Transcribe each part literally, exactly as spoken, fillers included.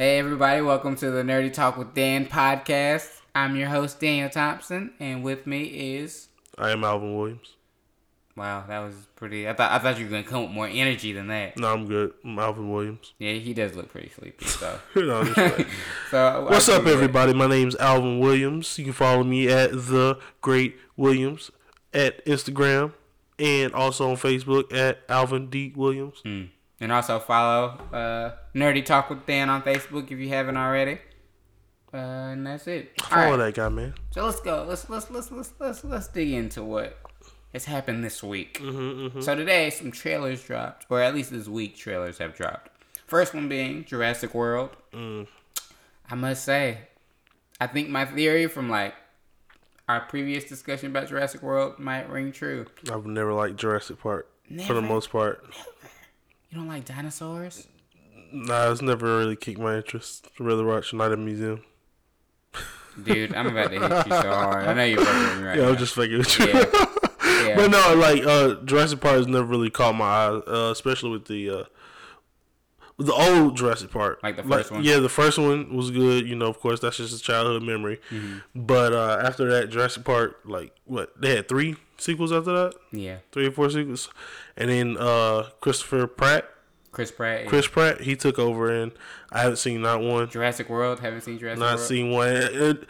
Hey everybody, welcome to the Nerdy Talk with Dan podcast. I'm your host, Daniel Thompson, and with me is... I am Alvin Williams. Wow, that was pretty... I thought I thought you were going to come with more energy than that. No, I'm good. I'm Alvin Williams. Yeah, he does look pretty sleepy, so... no, I'm just like... so What's up, everybody? That. My name's Alvin Williams. You can follow me at The Great Williams at Instagram and also on Facebook at Alvin D. Williams. Mm. And also follow uh, Nerdy Talk with Dan on Facebook if you haven't already. Uh, and that's it. Follow that guy, man. So let's go. Let's let's let's let's let's let's dig into what has happened this week. Mm-hmm, mm-hmm. So today, some trailers dropped, or at least this week, trailers have dropped. First one being Jurassic World. Mm. I must say, I think my theory from like our previous discussion about Jurassic World might ring true. I've never liked Jurassic Park never. for the most part. You don't like dinosaurs? Nah, it's never really kicked my interest. I'd rather watch Night at the Museum. Dude, I'm about to hit you so hard. I know you're fucking with me right yeah, now. Yeah, I'm just fucking with you. Yeah. Yeah. But no, like, uh, Jurassic Park has never really caught my eye, uh, especially with the uh, with the old Jurassic Park. Like the first like, one? Yeah, the first one was good. You know, of course, that's just a childhood memory. Mm-hmm. But uh, after that, Jurassic Park, like, what? They had three? Sequels after that, yeah, three or four sequels, and then uh, Christopher Pratt, Chris Pratt, Chris yeah. Pratt, he took over, and I haven't seen not one Jurassic World, haven't seen Jurassic, not World. seen one, it, it,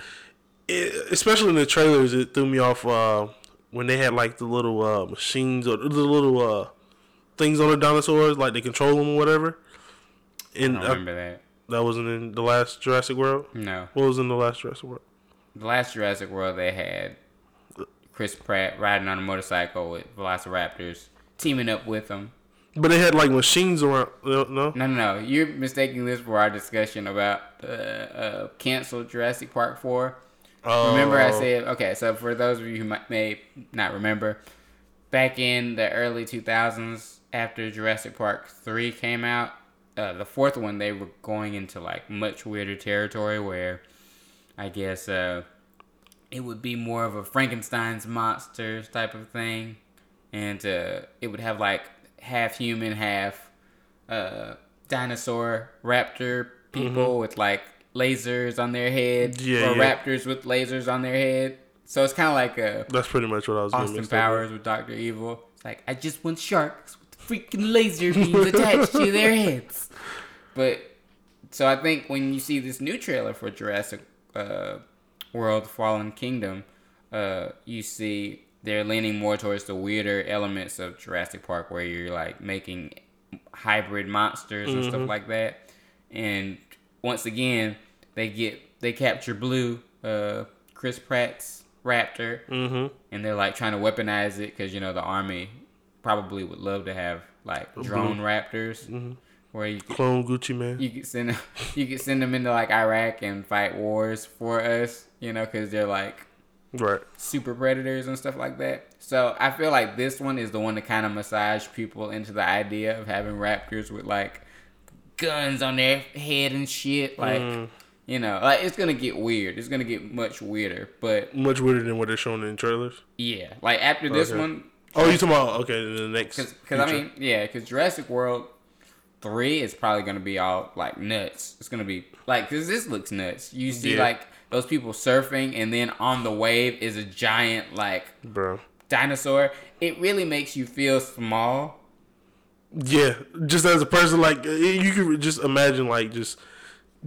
it, especially in the trailers, it threw me off uh, when they had like the little uh, machines or the little uh, things on the dinosaurs, like they control them or whatever. And I don't remember I, that. That wasn't in the last Jurassic World. No, what was in the last Jurassic World? The last Jurassic World they had Chris Pratt riding on a motorcycle with velociraptors, teaming up with them. But they had, like, machines around, no? No, no, no. You're mistaking this for our discussion about uh, uh, canceled Jurassic Park four. Oh. Remember I said, okay, so for those of you who might, may not remember, back in the early two thousands, after Jurassic Park three came out, uh, the fourth one, they were going into, like, much weirder territory where, I guess... Uh, it would be more of a Frankenstein's monsters type of thing. And uh, it would have like half human, half uh, dinosaur raptor people mm-hmm. with like lasers on their head. Yeah, or yeah. raptors with lasers on their head. So it's kind of like a... That's pretty much what I was Austin Powers with Doctor Evil. It's like, I just want sharks with freaking laser beams attached to their heads. But, so I think when you see this new trailer for Jurassic... Uh, World Fallen Kingdom, uh, you see they're leaning more towards the weirder elements of Jurassic Park where you're like making hybrid monsters and mm-hmm. stuff like that. And once again, they get they capture Blue, uh, Chris Pratt's raptor, mm-hmm. and they're like trying to weaponize it because you know the army probably would love to have like drone Blue. raptors. Mm-hmm. Where you could, clone Gucci man, you could send you could send them into like Iraq and fight wars for us, you know, because they're like right super predators and stuff like that. So I feel like this one is the one to kind of massage people into the idea of having raptors with like guns on their head and shit. Like mm. you know, like it's gonna get weird. It's gonna get much weirder, but much weirder than what they're showing in trailers. Yeah, like after this okay. one. Oh, you talking about okay the next? Because I mean, yeah, because Jurassic World. Three is probably going to be all, like, nuts. It's going to be, like, because this looks nuts. You see, yeah. like, those people surfing, and then on the wave is a giant, like, bro. dinosaur. It really makes you feel small. Yeah. Just as a person, like, you can just imagine, like, just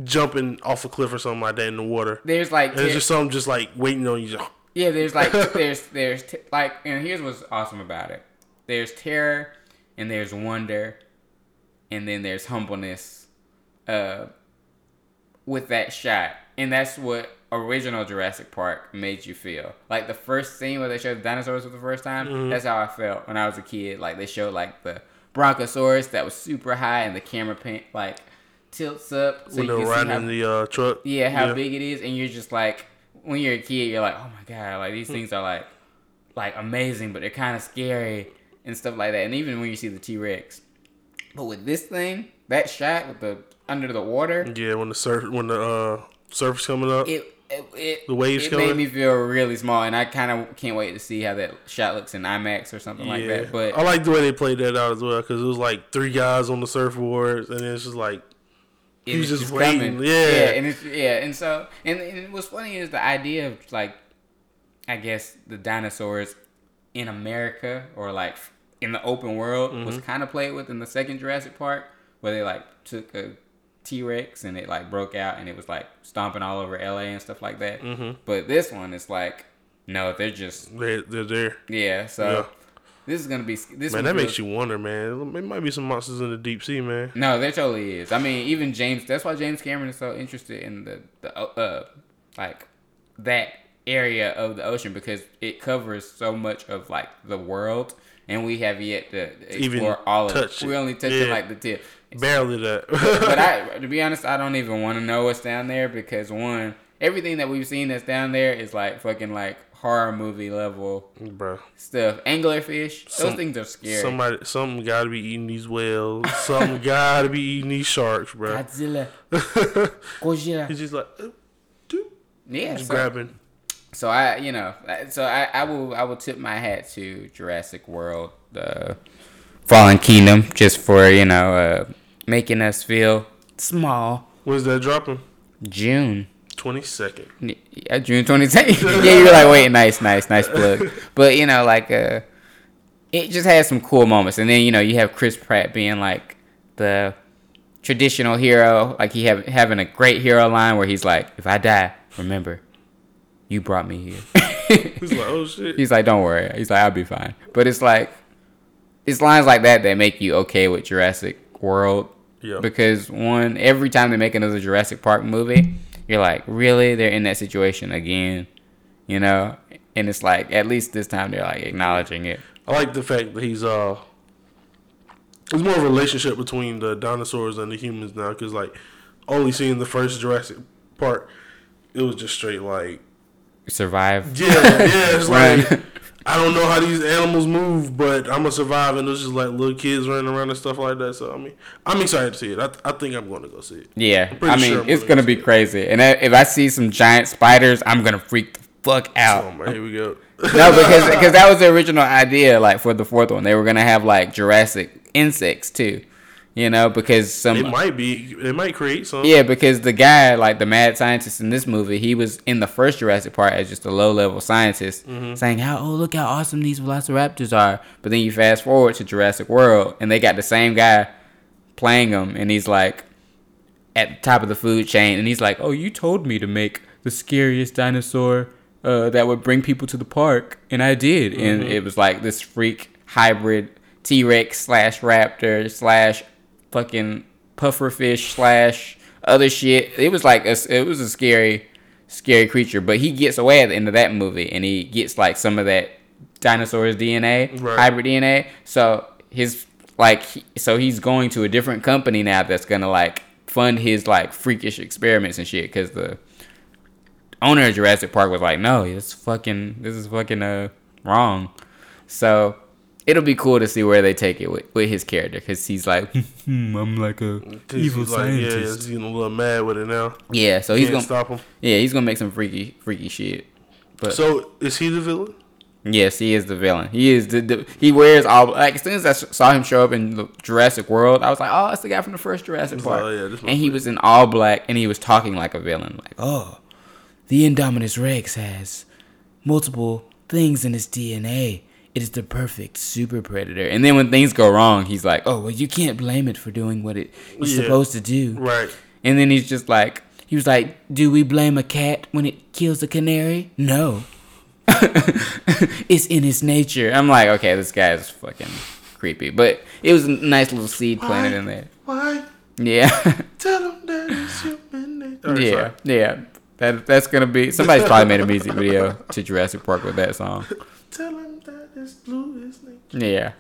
jumping off a cliff or something like that in the water. There's, like... And there's just something just, like, waiting on you. Yeah, there's, like, there's, there's, t- like, and here's what's awesome about it. There's terror, and there's wonder, and then there's humbleness uh, with that shot. And that's what original Jurassic Park made you feel. Like, the first scene where they showed the dinosaurs for the first time, mm-hmm. that's how I felt when I was a kid. Like, they showed, like, the Brontosaurus that was super high, and the camera, pan- like, tilts up. So when they're riding the uh, truck. Yeah, how yeah. big it is. And you're just, like, when you're a kid, you're like, oh, my God. Like, these mm-hmm. things are, like, like amazing, but they're kind of scary and stuff like that. And even when you see the T-Rex. But with this thing, that shot with the under the water, yeah, when the surf, when the uh, surf's coming up, it, it, it the waves it coming, it made me feel really small, and I kind of can't wait to see how that shot looks in IMAX or something yeah. like that. But I like the way they played that out as well because it was like three guys on the surfboards, and it's just like It He's was just waiting. Coming. Yeah. Yeah, and it's, yeah, and so and, and what's funny is the idea of like, I guess the dinosaurs in America or like in the open world mm-hmm. was kind of played with in the second Jurassic Park, where they like took a T-Rex and it like broke out and it was like stomping all over L A and stuff like that. Mm-hmm. But this one is like, no, they're just they're, they're there. Yeah, so. Yeah. This is gonna be this. Man, that makes you wonder, man. It might be some monsters in the deep sea, man. No, there totally is. I mean, even James. That's why James Cameron is so interested in the the uh like that area of the ocean, because it covers so much of like the world, and we have yet to explore even all of it. it. We only touching yeah. like the tip, barely that. But I, to be honest, I don't even want to know what's down there, because one, everything that we've seen that's down there is like fucking like. horror movie level Bro. stuff. Anglerfish. Some, those things are scary. Somebody, something gotta be eating these whales. Something gotta be eating these sharks, bro. Godzilla. Godzilla. He's just like, doop. Yeah. Just so, grabbing. So I, you know, so I, I will, I will tip my hat to Jurassic World, uh, Fallen Kingdom, just for, you know, uh, making us feel small. When's that dropping? June. twenty-second. Yeah, June twenty-second. Yeah, you're like, wait, nice, nice, nice plug. But, you know, like, uh, it just has some cool moments. And then, you know, you have Chris Pratt being, like, the traditional hero. Like, he have, having a great hero line where he's like, if I die, remember, you brought me here. He's like, oh, shit. He's like, don't worry. He's like, I'll be fine. But it's like, it's lines like that that make you okay with Jurassic World. Yeah. Because, one, every time they make another Jurassic Park movie... You're like, really? They're in that situation again, you know? And it's like, at least this time they're like acknowledging it. I like the fact that he's, uh, there's more of a relationship between the dinosaurs and the humans now, because, like, only seeing the first Jurassic Park, it was just straight, like, survive. Yeah, yeah. It's like, I don't know how these animals move, but I'm going to survive. And it was just like little kids running around and stuff like that. So, I mean, I'm excited to see it. I, th- I think I'm going to go see it. Yeah. I mean, sure it's going to be crazy. It. And if I see some giant spiders, I'm going to freak the fuck out. Oh, man, here we go. No, because cause that was the original idea, like, for the fourth one. They were going to have, like, Jurassic insects, too. You know, because some... It might be. It might create some. Yeah, because the guy, like the mad scientist in this movie, he was in the first Jurassic Park as just a low-level scientist mm-hmm. saying, "How oh, look how awesome these velociraptors are." But then you fast forward to Jurassic World, and they got the same guy playing him, and he's like at the top of the food chain, and he's like, "Oh, you told me to make the scariest dinosaur uh, that would bring people to the park, and I did." Mm-hmm. And it was like this freak hybrid T-Rex slash raptor slash... fucking pufferfish slash other shit. It was like a, it was a scary, scary creature. But he gets away at the end of that movie, and he gets like some of that dinosaur's D N A, right. hybrid D N A. So his like, he, so he's going to a different company now that's gonna like fund his like freakish experiments and shit. Because the owner of Jurassic Park was like, "No, it's fucking, this is fucking uh wrong." So. It'll be cool to see where they take it with, with his character, because he's like, hmm, I'm like a evil scientist. Like, yeah, he's getting a little mad with it now. Yeah, so he's gonna stop him. Yeah, he's gonna make some freaky, freaky shit. But, so is he the villain? Yes, he is the villain. He is the, the he wears all like. As soon as I saw him show up in the Jurassic World, I was like, oh, that's the guy from the first Jurassic Park. Oh, yeah, and he was in all black, and he was talking like a villain, like, oh, the Indominus Rex has multiple things in his D N A. It is the perfect super predator. And then when things go wrong, he's like, oh, well, you can't blame it for doing what it's yeah. supposed to do. Right. And then he's just like, he was like, do we blame a cat when it kills a canary? No. It's in its nature. I'm like, okay, this guy is fucking creepy. But it was a nice little seed why, planted in there. Why? Yeah. Tell him that it's human nature. Oh, yeah, sorry. Yeah. That, that's going to be, somebody's probably made a music video to Jurassic Park with that song. Tell him that it's blue, it's nature. Yeah.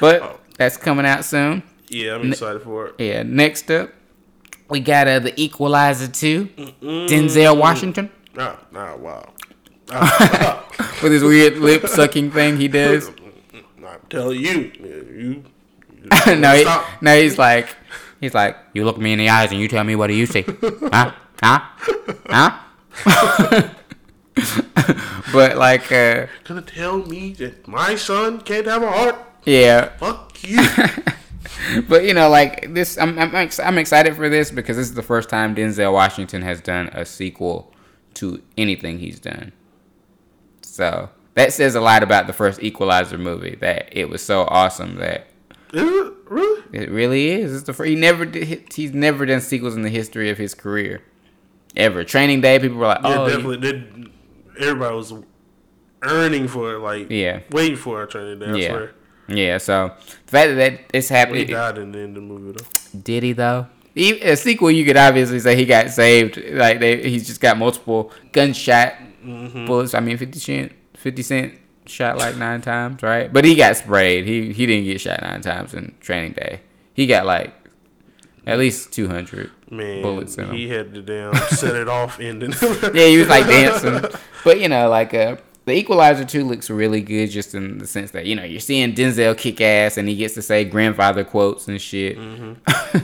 But oh. that's coming out soon. Yeah, I'm excited ne- for it. Yeah. Next up, we got uh, The Equalizer two. Mm-mm. Denzel Washington. Ah, oh, oh, wow. Oh, wow. With his weird lip sucking thing he does. I'm telling you. you, you no, he, no, he's like, he's like, you look me in the eyes and you tell me what do you see? Huh? Huh? Huh? But like, uh, gonna tell me that my son can't have a heart? Yeah. Fuck you. But you know, like this, I'm I'm, ex- I'm excited for this because this is the first time Denzel Washington has done a sequel to anything he's done. So that says a lot about the first Equalizer movie, that it was so awesome that. Is it really? It really is. It's the first, he never did, he's never done sequels in the history of his career, ever. Training Day, people were like, yeah, oh, definitely. Did everybody was earning for it, like yeah, waiting for a Training Day. I yeah. swear. Yeah, so the fact that it's happening. He died in the end of the movie, though. Did he, though? He, a sequel, you could obviously say he got saved. Like, they, he's just got multiple gunshot mm-hmm. bullets. I mean, fifty cent, fifty cent shot like nine times, right? But he got sprayed. He he didn't get shot nine times in Training Day. He got, like, at least two hundred Man, bullets in him. He had the damn set it off ending. Yeah, he was, like, dancing. But, you know, like, uh, The Equalizer two looks really good just in the sense that, you know, you're seeing Denzel kick ass and he gets to say grandfather quotes and shit. Mm-hmm.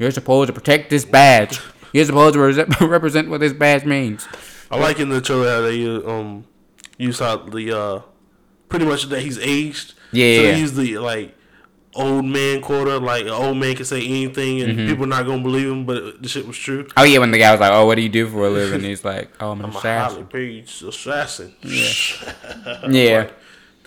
You're supposed to protect this badge. You're supposed to re- represent what this badge means. I like in the trailer how they um, use how the, uh, pretty much that he's aged. Yeah. So they use the, like, old man quota, like an old man can say anything and mm-hmm. people are not going to believe him, but the shit was true. Oh yeah, when the guy was like, oh, what do you do for a living? He's like, oh, I'm an I'm assassin. I'm a highly paid assassin. Yeah. Yeah. Like,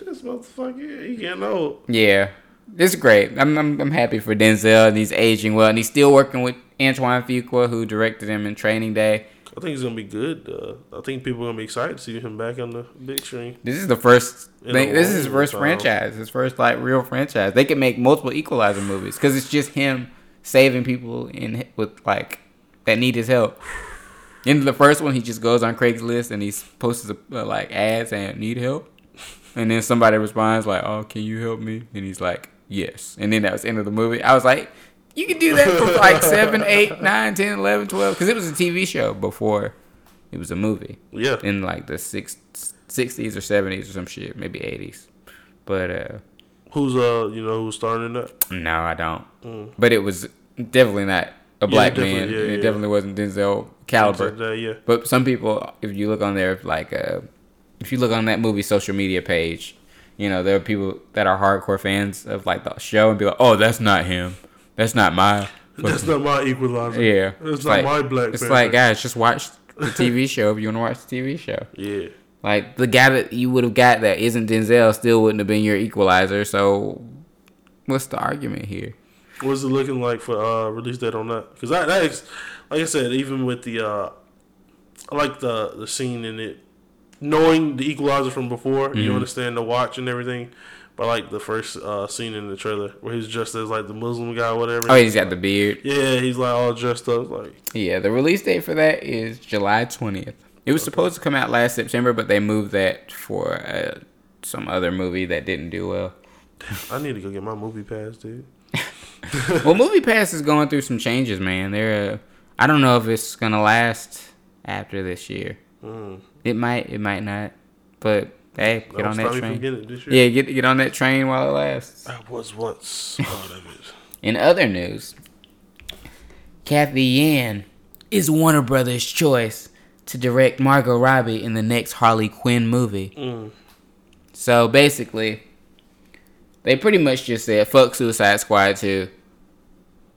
this motherfucker, he getting old. Yeah. It's great. I'm, I'm I'm happy for Denzel, and he's aging well, and he's still working with Antoine Fuqua, who directed him in Training Day. I think he's going to be good. Uh, I think people are going to be excited to see him back on the big screen. This is the first thing, this is his first time. franchise. His first, like, real franchise. They can make multiple Equalizer movies because it's just him saving people in with, like, that need his help. In the first one, he just goes on Craigslist and he posts, uh, like, ads and need help. And then somebody responds, like, oh, can you help me? And he's like, yes. And then that was the end of the movie. I was like, you can do that for like seven, eight, nine, ten, eleven, twelve. Because it was a T V show before it was a movie. Yeah. In like the six, sixties or seventies or some shit. Maybe eighties. But, uh. Who's, uh, you know, who's starring that? No, I don't. Mm. But it was definitely not a black yeah, man. Yeah, it yeah. definitely wasn't Denzel caliber. That, yeah. But some people, if you look on there, like, uh, if you look on that movie social media page, you know, there are people that are hardcore fans of like the show and be like, oh, that's not him. That's not my... That's not my Equalizer. Yeah. That's not like, my Black Panther. It's like, guys, just watch the T V show if you want to watch the T V show. Yeah. Like, the guy that you would have got that isn't Denzel still wouldn't have been your Equalizer, so what's the argument here? What's it looking like for uh, release date on that? Because that, that is, like I said, even with the... Uh, I like the, the scene in it. Knowing the Equalizer from before, mm-hmm. you understand the watch and everything. I like the first uh, scene in the trailer where he's dressed as like the Muslim guy or whatever. Oh, he's got the beard. Yeah, he's like all dressed up. Like yeah, the release date for that is July twentieth. It was okay. supposed to come out last September, but they moved that for uh, some other movie that didn't do well. I need to go get my movie pass, dude. Well, movie pass is going through some changes, man. They're uh, I don't know if it's gonna last after this year. Mm. It might. It might not. But. Hey, get on that train. Yeah, get get on that train while it lasts. I was once part of it. In other news, Kathy Yan is Warner Brothers' choice to direct Margot Robbie in the next Harley Quinn movie. Mm. So basically, they pretty much just said, fuck Suicide Squad two.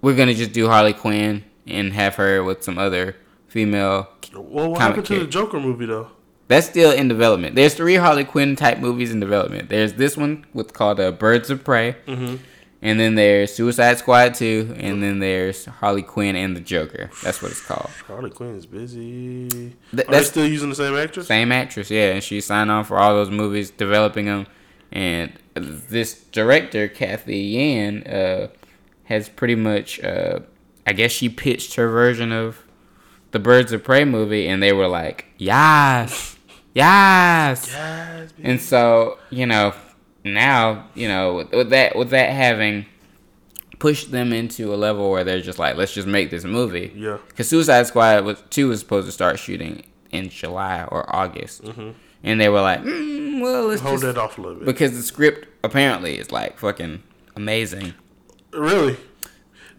We're going to just do Harley Quinn and have her with some other female. Well, what happened to the Joker movie, though? That's still in development. There's three Harley Quinn type movies in development. There's this one with called uh, Birds of Prey, mm-hmm. and then there's Suicide Squad two, and then there's Harley Quinn and the Joker. That's what it's called. Harley Quinn is busy. Th- that's Are they still using the same actress? Same actress, yeah. And she signed on for all those movies, developing them. And this director, Kathy Yan, uh, has pretty much, uh, I guess she pitched her version of the Birds of Prey movie, and they were like, yes. Yes. yes and so, you know, now, you know, with, with that with that having pushed them into a level where they're just like, let's just make this movie. Yeah. Because Suicide Squad was, two was supposed to start shooting in July or August. Mm-hmm. And they were like, mm, well, let's Hold just... Hold that off a little bit. Because the script apparently is like fucking amazing. Really?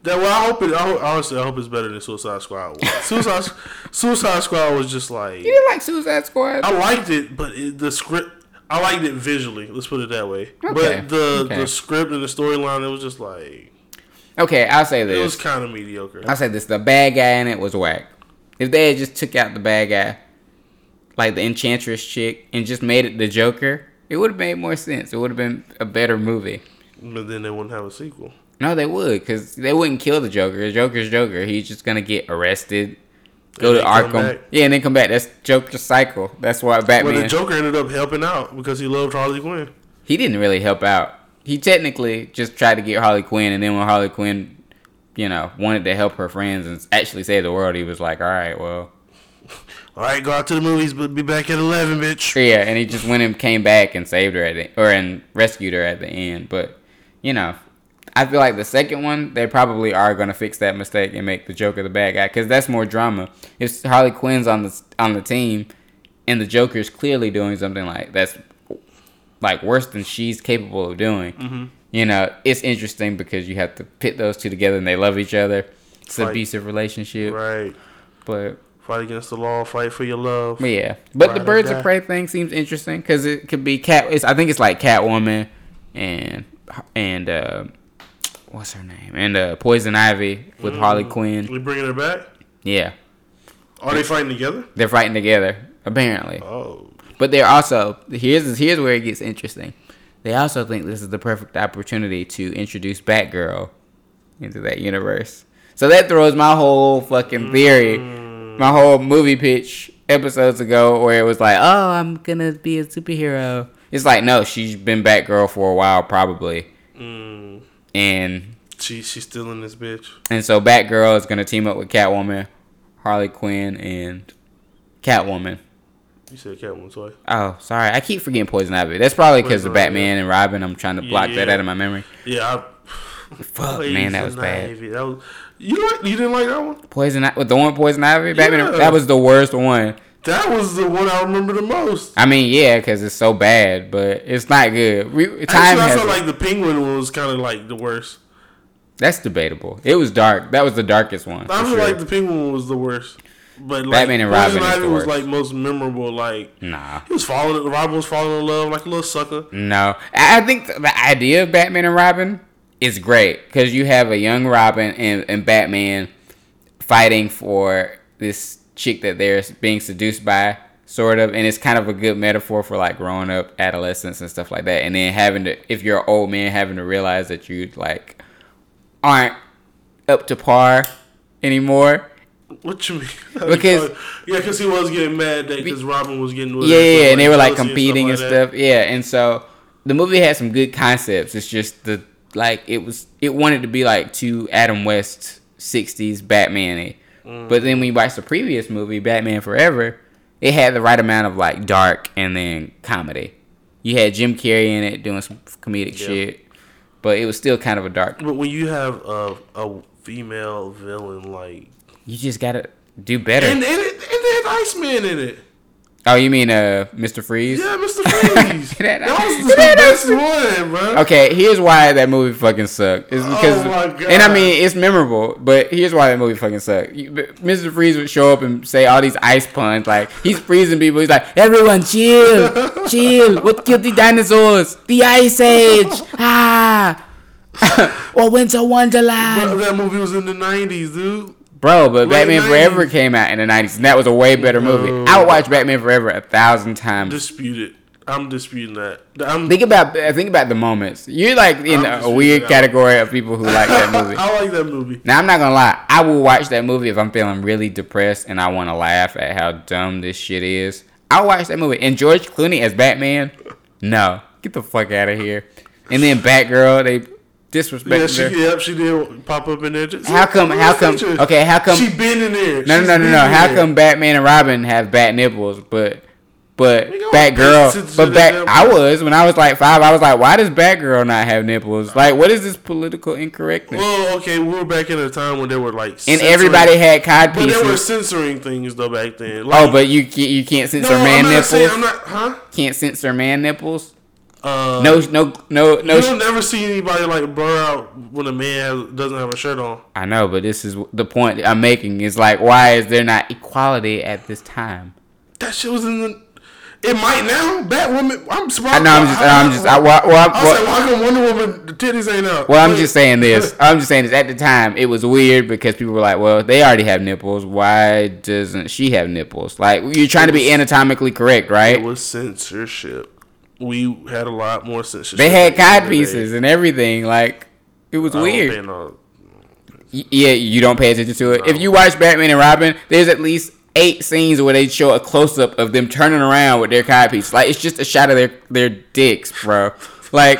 That, well, I hope it. I hope, honestly, I hope it's better than Suicide Squad. Suicide Suicide Squad was just like you didn't like Suicide Squad. I liked it, but it, the script. I liked it visually. Let's put it that way. Okay. But the okay. the script and the storyline, it was just like Okay, I'll say this. It was kind of mediocre. I'll say this. The bad guy in it was whack. If they had just took out the bad guy, like the Enchantress chick, and just made it the Joker, it would have made more sense. It would have been a better movie. But then they wouldn't have a sequel. No, they would, because they wouldn't kill the Joker. The Joker's Joker. He's just going to get arrested, go to Arkham. Yeah, and then come back. That's Joker's cycle. That's why Batman... Well, the Joker ended up helping out because he loved Harley Quinn. He didn't really help out. He technically just tried to get Harley Quinn, and then when Harley Quinn, you know, wanted to help her friends and actually save the world, he was like, all right, well... All right, go out to the movies, but be back at eleven, bitch. Yeah, and he just went and came back and saved her at the... Or and rescued her at the end, but, you know... I feel like the second one, they probably are going to fix that mistake and make the Joker the bad guy, because that's more drama. If Harley Quinn's on the on the team, and the Joker's clearly doing something like that's like worse than she's capable of doing, mm-hmm. you know, it's interesting because you have to pit those two together, and they love each other. It's an abusive relationship, right? But fight against the law, fight for your love. Yeah, but right the Birds of Prey thing seems interesting because it could be Cat. It's, I think it's like Catwoman and and. Uh, What's her name? And uh, Poison Ivy with mm, Harley Quinn. We bringing her back? Yeah. Are they fighting together? They're fighting together, apparently. Oh. But they're also... Here's here's where it gets interesting. They also think this is the perfect opportunity to introduce Batgirl into that universe. So that throws my whole fucking theory, mm. my whole movie pitch episodes ago where it was like, oh, I'm going to be a superhero. It's like, no, she's been Batgirl for a while, probably. Mm. And she she's still in this bitch. And so Batgirl is gonna team up with Catwoman, Harley Quinn, and Catwoman. You said Catwoman twice. Oh, sorry, I keep forgetting Poison Ivy. That's probably because of Batman and Robin. I'm trying to block yeah. that out of my memory. Yeah. I, Fuck man, that was bad. Ivy. That was, you like you didn't like that one? Poison with the one Poison Ivy. Yeah. Batman. That was the worst one. That was the one I remember the most. I mean, yeah, because it's so bad, but it's not good. We, time Actually, I felt like the Penguin one was kind of like the worst. That's debatable. It was dark. That was the darkest one. I feel sure. like the Penguin one was the worst. But like, Batman and Robin is the worst. Was like most memorable. Like, nah, he was falling. Robin was falling in love like a little sucker. No, I think the idea of Batman and Robin is great because you have a young Robin and, and Batman fighting for this chick that they're being seduced by, sort of, and it's kind of a good metaphor for like growing up, adolescence and stuff like that, and then having to, if you're an old man, having to realize that you like aren't up to par anymore. What you mean? Because yeah, because he was getting mad that because Robin was getting with yeah, yeah, like, and they were like competing and stuff, and like stuff. Yeah, and so the movie had some good concepts. It's just the like it was it wanted to be like two Adam West sixties Batman-y. But then when you watch the previous movie, Batman Forever, it had the right amount of like dark and then comedy. You had Jim Carrey in it doing some comedic yeah. shit, but it was still kind of a dark. But when you have a, a female villain, like you just gotta do better. And, and, it, and they had Iceman in it. Oh, you mean uh, Mister Freeze? Yeah, Mister Freeze. that, that was the that best that one, bro. Okay, here's why that movie fucking sucked. It's because, oh my God. And I mean, it's memorable, but here's why that movie fucking sucked. You, Mister Freeze would show up and say all these ice puns, like he's freezing people. He's like, "Everyone, chill, chill. What killed the dinosaurs? The Ice Age. Ah, or Winter Wonderland." Bro, that movie was in the nineties, dude. Bro, but late Batman nineties. Forever came out in the nineties, and that was a way better movie. No. I would watch Batman Forever a thousand times. Dispute it. I'm disputing that. I'm, think about think about the moments. You're like in I'm a weird that. category of people who like that movie. I like that movie. Now, I'm not going to lie. I will watch that movie if I'm feeling really depressed and I want to laugh at how dumb this shit is. I'll watch that movie. And George Clooney as Batman? No. Get the fuck out of here. And then Batgirl, they... disrespecting yeah, her. Yep, she did pop up in there. Just, how come? How come? Okay, how come? She been in there. No, no, no, no, no. How come Batman and Robin have bat nipples, but but Batgirl? But Bat. I was when I was like five. I was like, why does Batgirl not have nipples? Like, what is this political incorrectness? Well, okay, we were back in a time when they were like, censoring. And everybody had cod pieces. But they were censoring things though back then. Like, oh, but you can't you can't censor no, man I'm not nipples. Saying, I'm not, huh? Can't censor man nipples. Uh, no, no, no, no. You'll never see anybody like blur out when a man has, doesn't have a shirt on. I know, but this is the point I'm making. Is like, why is there not equality at this time? That shit was in the. It might now. Batwoman. I'm surprised. I know. I'm just. I'm just. I, well, well, I said, well, well, Wonder Woman. The titties ain't up. Well, I'm just saying this. I'm just saying this. At the time, it was weird because people were like, "Well, they already have nipples. Why doesn't she have nipples?" Like, you're trying to be anatomically correct, right? It was censorship. We had a lot more censorship. They had codepieces and everything. Like, it was weird. Yeah, you don't pay attention to it. If you watch Batman and Robin, there's at least eight scenes where they show a close-up of them turning around with their codpiece. Like, it's just a shot of their, their dicks, bro. Like,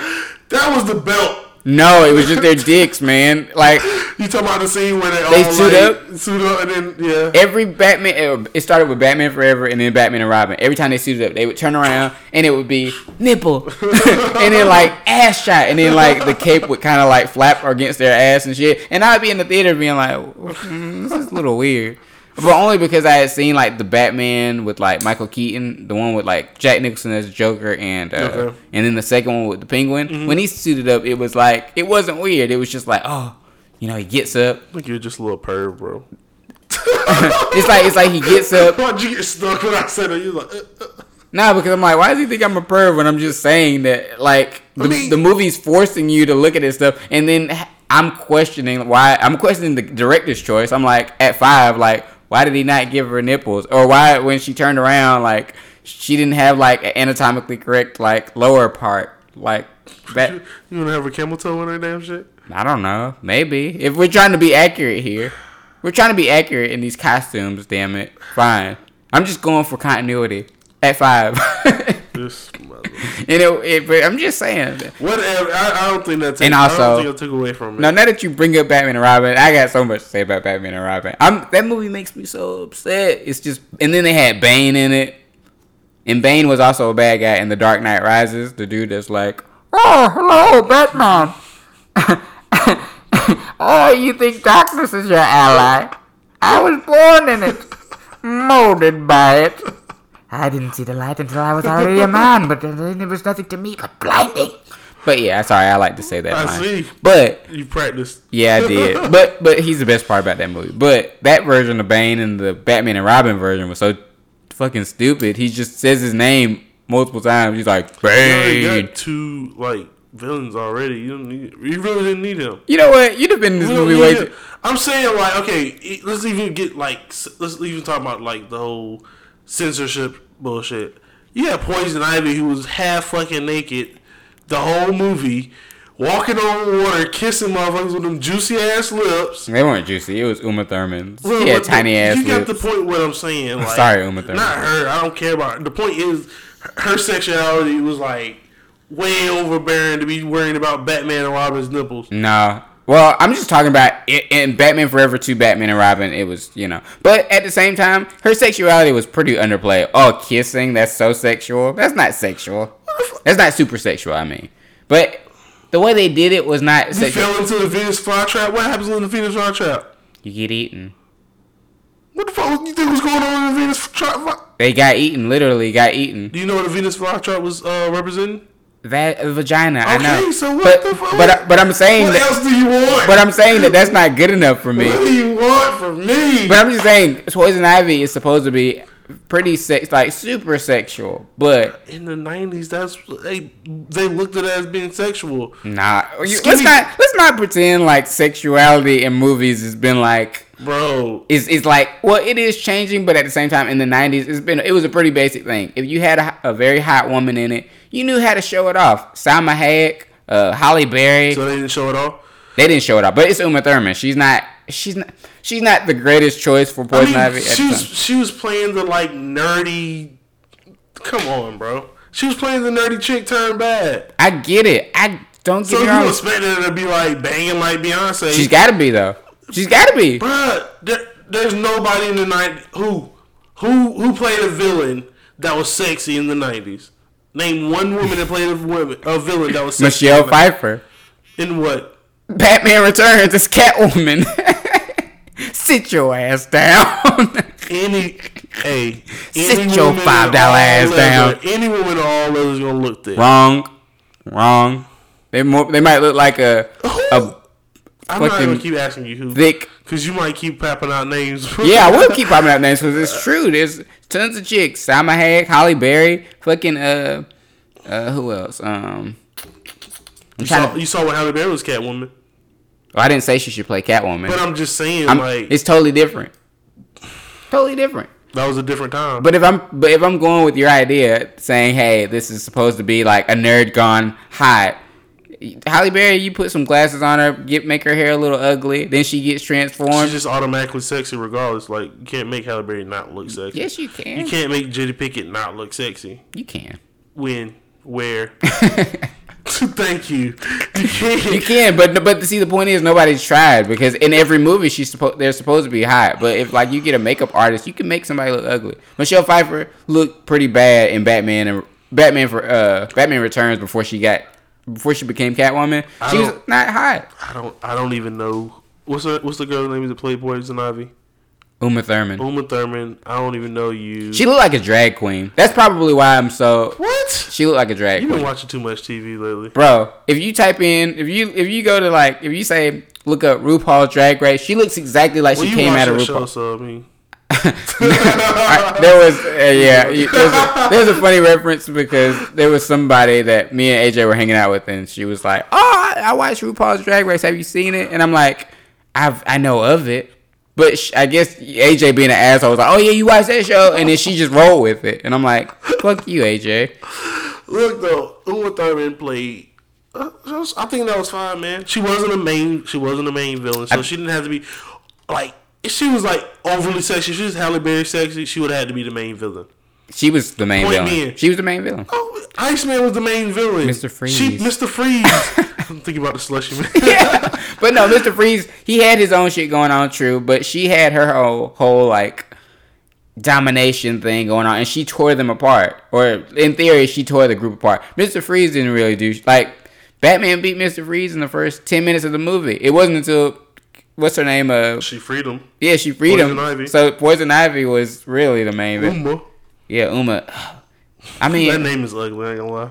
that was the belt. No, it was just their dicks, man. Like, you talking about the scene where they, they all suit like, up, suit up, and then yeah. Every Batman, it started with Batman Forever, and then Batman and Robin. Every time they suited up, they would turn around, and it would be nipple, and then like ass shot, and then like the cape would kind of like flap against their ass and shit. And I'd be in the theater being like, mm, this is a little weird. But only because I had seen, like, the Batman with, like, Michael Keaton, the one with, like, Jack Nicholson as Joker, and uh, okay. and then the second one with the Penguin. Mm-hmm. When he suited up, it was, like, it wasn't weird. It was just like, oh, you know, he gets up. I think you're just a little perv, bro. it's like it's like he gets up. Why'd you get stuck when I said that? You're like, uh, uh. Nah, because I'm like, why does he think I'm a perv when I'm just saying that, like, the, I mean, the movie's forcing you to look at this stuff, and then I'm questioning why. I'm questioning the director's choice. I'm like, at five, like, why did he not give her nipples? Or why, when she turned around, like, she didn't have, like, an anatomically correct, like, lower part? Like, that. You, you want to have a camel toe on her damn shit? I don't know. Maybe. If we're trying to be accurate here. We're trying to be accurate in these costumes, damn it. Fine. I'm just going for continuity. At five. This mother. You know, it, but I'm just saying. Whatever. I, I don't think that. Took, and also, I don't think it took away from it. Now, now that you bring up Batman and Robin, I got so much to say about Batman and Robin. I'm that movie makes me so upset. It's just, and then they had Bane in it, and Bane was also a bad guy in The Dark Knight Rises. The dude that's like, oh, hello, Batman. Oh, you think darkness is your ally? I was born in it, molded by it. I didn't see the light until I was already a man, but there was nothing to me but blinding. But yeah, sorry, I like to say that I line. See. But you practiced. Yeah, I did. But but he's the best part about that movie. But that version of Bane and the Batman and Robin version was so fucking stupid. He just says his name multiple times. He's like, Bane. You got two, like, villains already. You don't need. You really didn't need him. You know what? You'd have been in this movie way too. I'm saying, like, okay, let's even get, like, let's even talk about, like, the whole censorship bullshit. You had Poison Ivy, who was half fucking naked the whole movie, walking on water, kissing motherfuckers with them juicy ass lips. They weren't juicy. It was Uma Thurman. Well, yeah, tiny the, ass. You lips. Got the point. What I'm saying. Like, sorry, Uma Thurman. Not her. I don't care about her. The point is, her sexuality was like way overbearing to be worrying about Batman and Robin's nipples. No. Well, I'm just talking about it, in Batman Forever two, Batman and Robin, it was, you know. But at the same time, her sexuality was pretty underplayed. Oh, kissing, that's so sexual. That's not sexual. That's not super sexual, I mean. But the way they did it was not you sexual. You fell into the Venus flytrap? What happens in the Venus flytrap? You get eaten. What the fuck you think was going on in the Venus flytrap? They got eaten, literally got eaten. Do you know what the Venus flytrap was uh, representing? That vagina, okay, I know. Okay, so what but, the fuck? But, but I'm saying what that, else do you want? But I'm saying that that's not good enough for me. What do you want from me? But I'm just saying, Poison Ivy is supposed to be pretty sex, like super sexual. But in the nineties, that's they they looked at it as being sexual. Nah, you, let's not let's not pretend like sexuality in movies has been like, bro. It's it's like, well, it is changing, but at the same time, in the nineties, it's been it was a pretty basic thing. If you had a, a very hot woman in it, you knew how to show it off. Salma Hayek, uh, Halle Berry. So they didn't show it off? They didn't show it off. But it's Uma Thurman. She's not she's not she's not the greatest choice for Poison Ivy. I mean, she was she was playing the like nerdy, come on, bro. She was playing the nerdy chick turned bad. I get it. I don't get it. So you wrong. Expected her to be like banging like Beyonce. She's gotta be though. She's gotta be. Bruh, there, there's nobody in the nineties who who who played a villain that was sexy in the nineties. Name one woman that played a, woman, a villain that was sexy. Michelle Pfeiffer. In what? Batman Returns as Catwoman. Sit your ass down. Any, hey, sit any your five dollar ass down. Any woman of all those is gonna look there. Wrong, wrong. They more, they might look like a a I'm not gonna keep asking you who, thick, because you might keep popping out names. Yeah, I will keep popping out names because it's true. There's tons of chicks: Salma Hayek, Holly Berry, fucking uh, uh, who else? Um, you saw, to, you saw what Holly Berry was Catwoman. Well, I didn't say she should play Catwoman, but I'm just saying, I'm, like, it's totally different. Totally different. That was a different time. But if I'm, but if I'm going with your idea, saying, "Hey, this is supposed to be like a nerd gone hot." Halle Berry, you put some glasses on her, get make her hair a little ugly, then she gets transformed. She's just automatically sexy regardless. Like, you can't make Halle Berry not look sexy. Yes, you can. You can't make Judy Pickett not look sexy. You can. When? Where? Thank you. You can. You can, but but see, the point is nobody's tried, because in every movie she's suppo- they're supposed to be hot. But if, like, you get a makeup artist, you can make somebody look ugly. Michelle Pfeiffer looked pretty bad in Batman and Batman for uh Batman Returns before she got. Before she became Catwoman, I she was not hot. I don't. I don't even know what's the what's the girl's name that played Poison Ivy? Uma Thurman. Uma Thurman. I don't even know you. She looked like a drag queen. That's probably why I'm so. What? She looked like a drag. You've queen. You've been watching too much T V lately, bro. If you type in, if you if you go to like, if you say look up RuPaul's Drag Race, she looks exactly like well, she came out of RuPaul. Show, so, I mean. I, there was uh, yeah there's a, there's a funny reference because there was somebody that me and A J were hanging out with, and she was like, oh I, I watched RuPaul's Drag Race, have you seen it? And I'm like, I've I know of it, but sh- I guess A J being an asshole was like, oh yeah, you watched that show, and then she just rolled with it, and I'm like, fuck you, A J. Look though, Uma Thurman played uh, was, I think that was fine, man. She wasn't a main she wasn't a main villain, so I, she didn't have to be like. If she was like overly sexy, if she was Halle Berry sexy, she would have had to be the main villain. She was the main Point villain. Being, she was the main villain. Oh, Iceman was the main villain. Mister Freeze. She, Mister Freeze. I'm thinking about the slushy man. Yeah. But no, Mister Freeze, he had his own shit going on, true, but she had her whole, whole like domination thing going on, and she tore them apart. Or in theory, she tore the group apart. Mister Freeze didn't really do like Batman beat Mister Freeze in the first ten minutes of the movie. It wasn't until what's her name? Uh, she freed him. Yeah, she freed Poison him. Ivy. So Poison Ivy was really the main villain. Uma. Yeah, Uma. I mean, that name is ugly. I ain't gonna lie.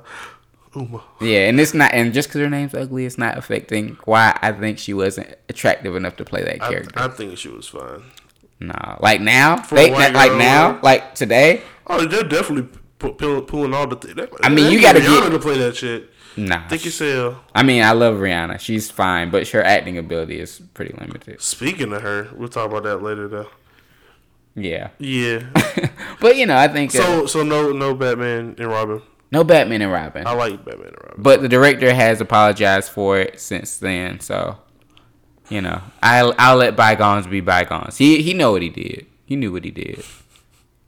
Uma. Yeah, and it's not. And just because her name's ugly, it's not affecting why I think she wasn't attractive enough to play that character. I, I think she was fine. Nah, like now, they, not, like now, like today. Oh, they're definitely pulling all the. Th- that, I mean, you gotta get to play that shit. Nah. Think yourself. I mean, I love Rihanna. She's fine, but her acting ability is pretty limited. Speaking of her, we'll talk about that later, though. Yeah. Yeah. But you know, I think so. Uh, so no, no Batman and Robin. No Batman and Robin. I like Batman and Robin, but the director has apologized for it since then. So, you know, I I'll, I'll let bygones be bygones. He he know what he did. He knew what he did.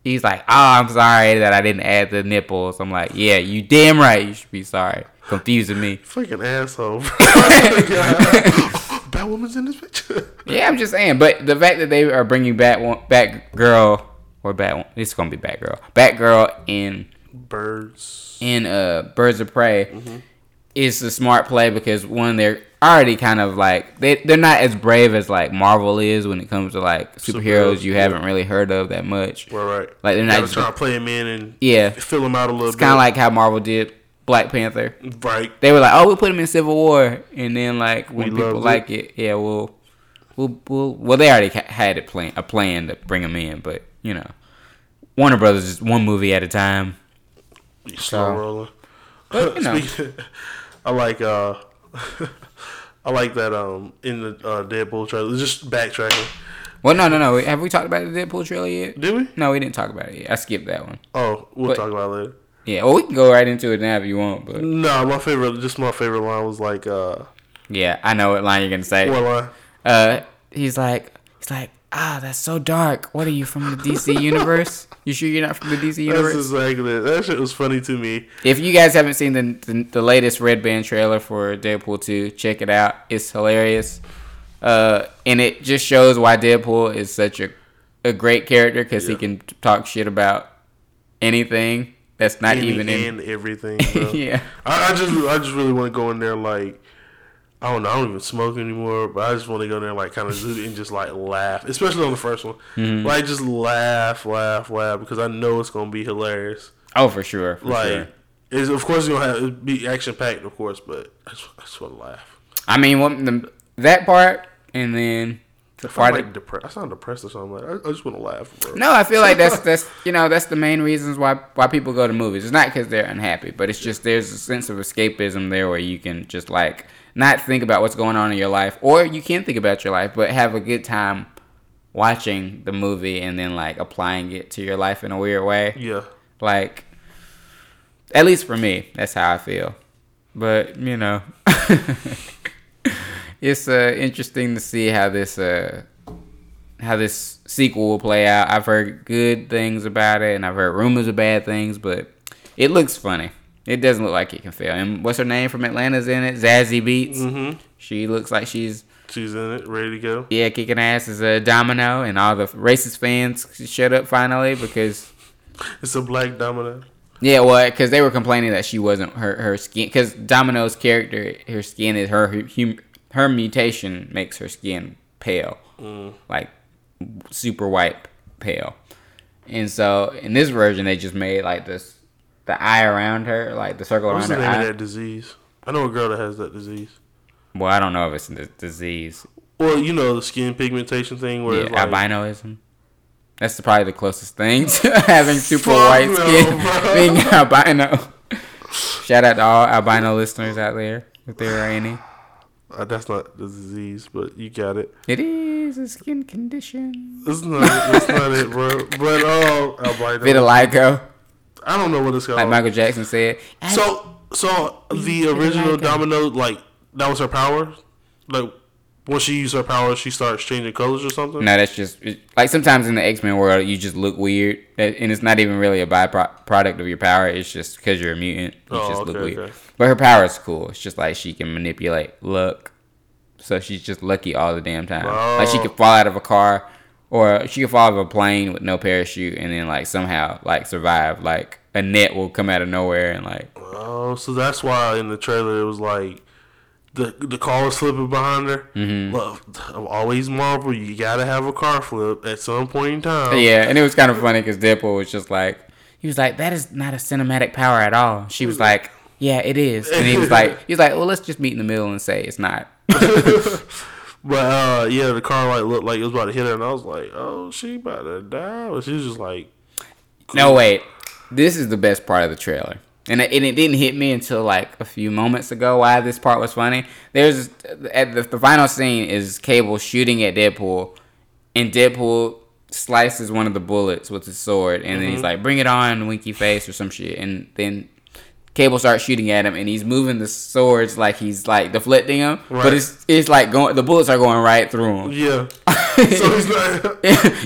He's like, oh, I'm sorry that I didn't add the nipples. I'm like, yeah, you damn right. You should be sorry. Confusing me. Freaking asshole. Batwoman's in this picture. Yeah, I'm just saying. But the fact that they are bringing Bat Batgirl or Bat it's gonna be Batgirl, Batgirl in Birds in uh Birds of Prey mm-hmm. is a smart play because one, they're already kind of like they they're not as brave as like Marvel is when it comes to like superheroes, superheroes you yeah. haven't really heard of that much. Right, right. Like they're you not just trying to play them in and yeah, fill them out a little. It's kind of like how Marvel did Black Panther. Right. They were like, oh, we'll put him in Civil War. And then, like, when we people like it. it, yeah, we'll, we'll, we'll, well, they already had it plan, a plan to bring him in, but, you know, Warner Brothers is one movie at a time. You're slow so, rolling. But, you know. Speaking of, I like, uh, I like that, um, in the uh, Deadpool trailer, just backtracking. Well, no, no, no. Have we talked about the Deadpool trailer yet? Did we? No, we didn't talk about it yet. I skipped that one. Oh, we'll but, talk about it later. Yeah, well, we can go right into it now if you want. But no, my favorite, just my favorite line was like, uh, yeah, I know what line you're gonna say. What line? Uh, he's like, he's like, ah, that's so dark. What are you from the D C universe? You sure you're not from the D C universe? That's exactly it. That shit was funny to me. If you guys haven't seen the the, the latest Red Band trailer for Deadpool two, check it out. It's hilarious, uh, and it just shows why Deadpool is such a a great character because yeah. he can talk shit about anything. That's not Any even in everything. Yeah, I, I just, I just really want to go in there like, I don't know, I don't even smoke anymore, but I just want to go in there like kind of zoot and just like laugh, especially on the first one. Mm-hmm. Like just laugh, laugh, laugh because I know it's gonna be hilarious. Oh, for sure. For like, sure. It's, of course, it's gonna have, it'll be action packed, of course, but I just, I just want to laugh. I mean, what the that part, and then the farting. Like depre- I sound depressed or something. Like I, I just want to laugh, bro. No, I feel like that's that's you know that's the main reasons why why people go to movies. It's not because they're unhappy, but it's just there's a sense of escapism there where you can just like not think about what's going on in your life, or you can think about your life, but have a good time watching the movie and then like applying it to your life in a weird way. Yeah. Like, at least for me, that's how I feel. But you know, it's uh, interesting to see how this uh, how this sequel will play out. I've heard good things about it, and I've heard rumors of bad things, but it looks funny. It doesn't look like it can fail. And what's her name from Atlanta's in it? Zazie Beetz. Mm-hmm. She looks like she's she's in it, ready to go. Yeah, kicking ass as a domino, and all the racist fans shut up finally because it's a black domino. Yeah, well, because they were complaining that she wasn't her her skin. Because Domino's character, her skin is her her, her mutation makes her skin pale, mm. like super white pale. And so in this version, they just made like this the eye around her, like the circle What's around the her name eye. Of that disease? I know a girl that has that disease. Well, I don't know if it's a disease. Well, you know the skin pigmentation thing where yeah, it's like albinoism. That's probably the closest thing to having super Fuck white no, skin bro. Being albino. Shout out to all albino listeners out there, if there are any. Uh, that's not the disease, but you got it. It is a skin condition. That's not, that's not it, bro. But uh, albino. Vitiligo. I don't know what it's called. Like Michael Jackson said. So, so the original vitiligo. Domino, like, that was her power? Like... When she used her powers, she starts changing colors or something? No, that's just... It, like, sometimes in the X-Men world, you just look weird. And it's not even really a byproduct of your power. It's just because you're a mutant. You oh, just okay, look weird. Okay. But her power is cool. It's just like she can manipulate luck. So she's just lucky all the damn time. Oh. Like, she could fall out of a car. Or she could fall out of a plane with no parachute. And then, like, somehow, like, survive. Like, a net will come out of nowhere and, like... Oh, so that's why in the trailer it was like... The the car was flipping behind her. Mm-hmm. Well, I've always marveled. You gotta have a car flip at some point in time. Yeah, and it was kind of funny because Deadpool was just like, he was like, that is not a cinematic power at all. She was like, yeah, it is. And he was like, he was like, well, let's just meet in the middle and say it's not. But uh, yeah, the car like looked like it was about to hit her, and I was like, oh, she about to die. But she was just like, cool. No wait, this is the best part of the trailer. And it, and it didn't hit me until, like, a few moments ago why this part was funny. There's, at the, the final scene is Cable shooting at Deadpool, and Deadpool slices one of the bullets with his sword, and mm-hmm. then he's like, bring it on, winky face, or some shit. And then Cable starts shooting at him, and he's moving the swords like he's, like, deflecting them. Right. But it's, it's like, going the bullets are going right through him. Yeah. So he's not...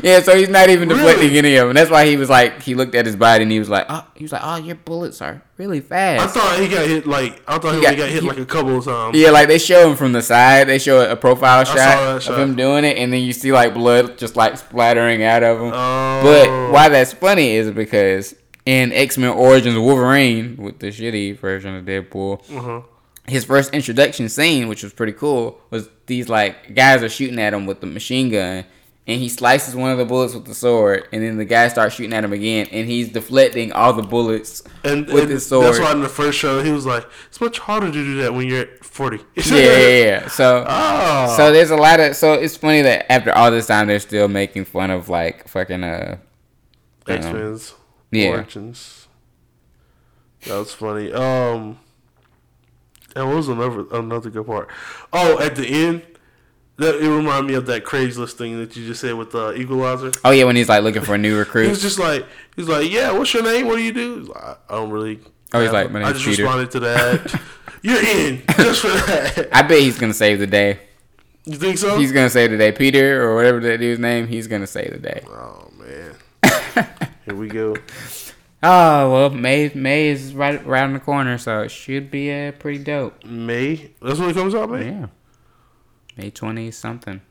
yeah, so he's not even deflecting really? any of them. That's why he was like, he looked at his body and he was like, oh, he was like, oh, your bullets are really fast. I thought he got hit like, I thought he, he got, got hit he, like a couple of times. Yeah, like they show him from the side. They show a profile shot, shot of him doing it, and then you see like blood just like splattering out of him. Oh. But why that's funny is because in X-Men Origins Wolverine, with the shitty version of Deadpool, mm-hmm. his first introduction scene, which was pretty cool, was these, like, guys are shooting at him with the machine gun, and he slices one of the bullets with the sword, and then the guy starts shooting at him again, and he's deflecting all the bullets and, with and his sword. That's why in the first show, he was like, it's much harder to do that when you're at forty. yeah, yeah, yeah. So, oh. so there's a lot of... So, it's funny that after all this time, they're still making fun of, like, fucking, uh... X-Men's. Yeah. Origins. That was funny. Um... And what was another another good part? Oh, at the end, that it reminded me of that Craigslist thing that you just said with the uh, Equalizer. Oh yeah, when he's like looking for a new recruit. He was just like, he's like, yeah, what's your name? What do you do? He's like, I don't really. Oh, he's I, like, my name's I just Peter. Responded to that. You're in just for that. I bet he's gonna save the day. You think so? He's gonna save the day, Peter or whatever that dude's name. He's gonna save the day. Oh man, here we go. Oh, well, May May is right around the corner, so it should be uh, pretty dope. May? That's when it comes out, May? Yeah. May twentieth something.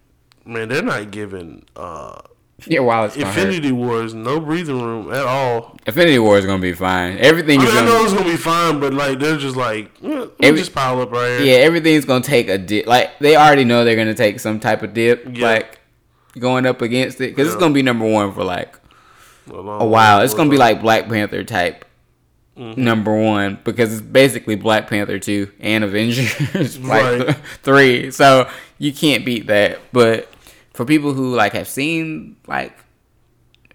Man, they're not giving uh, yeah, well, it's Infinity Wars no breathing room at all. Infinity War is going to be fine. Everything I, is mean, gonna, I know it's going to be fine, but, like, they're just like, eh, we every, just pile up right here. Yeah, everything's going to take a dip. Like, they already know they're going to take some type of dip, yeah. like, going up against it. Because yeah. it's going to be number one for, like, a while. It's going to be like Black Panther type mm-hmm. number one, because it's basically Black Panther two and Avengers like right. three. So you can't beat that. But for people who like have seen like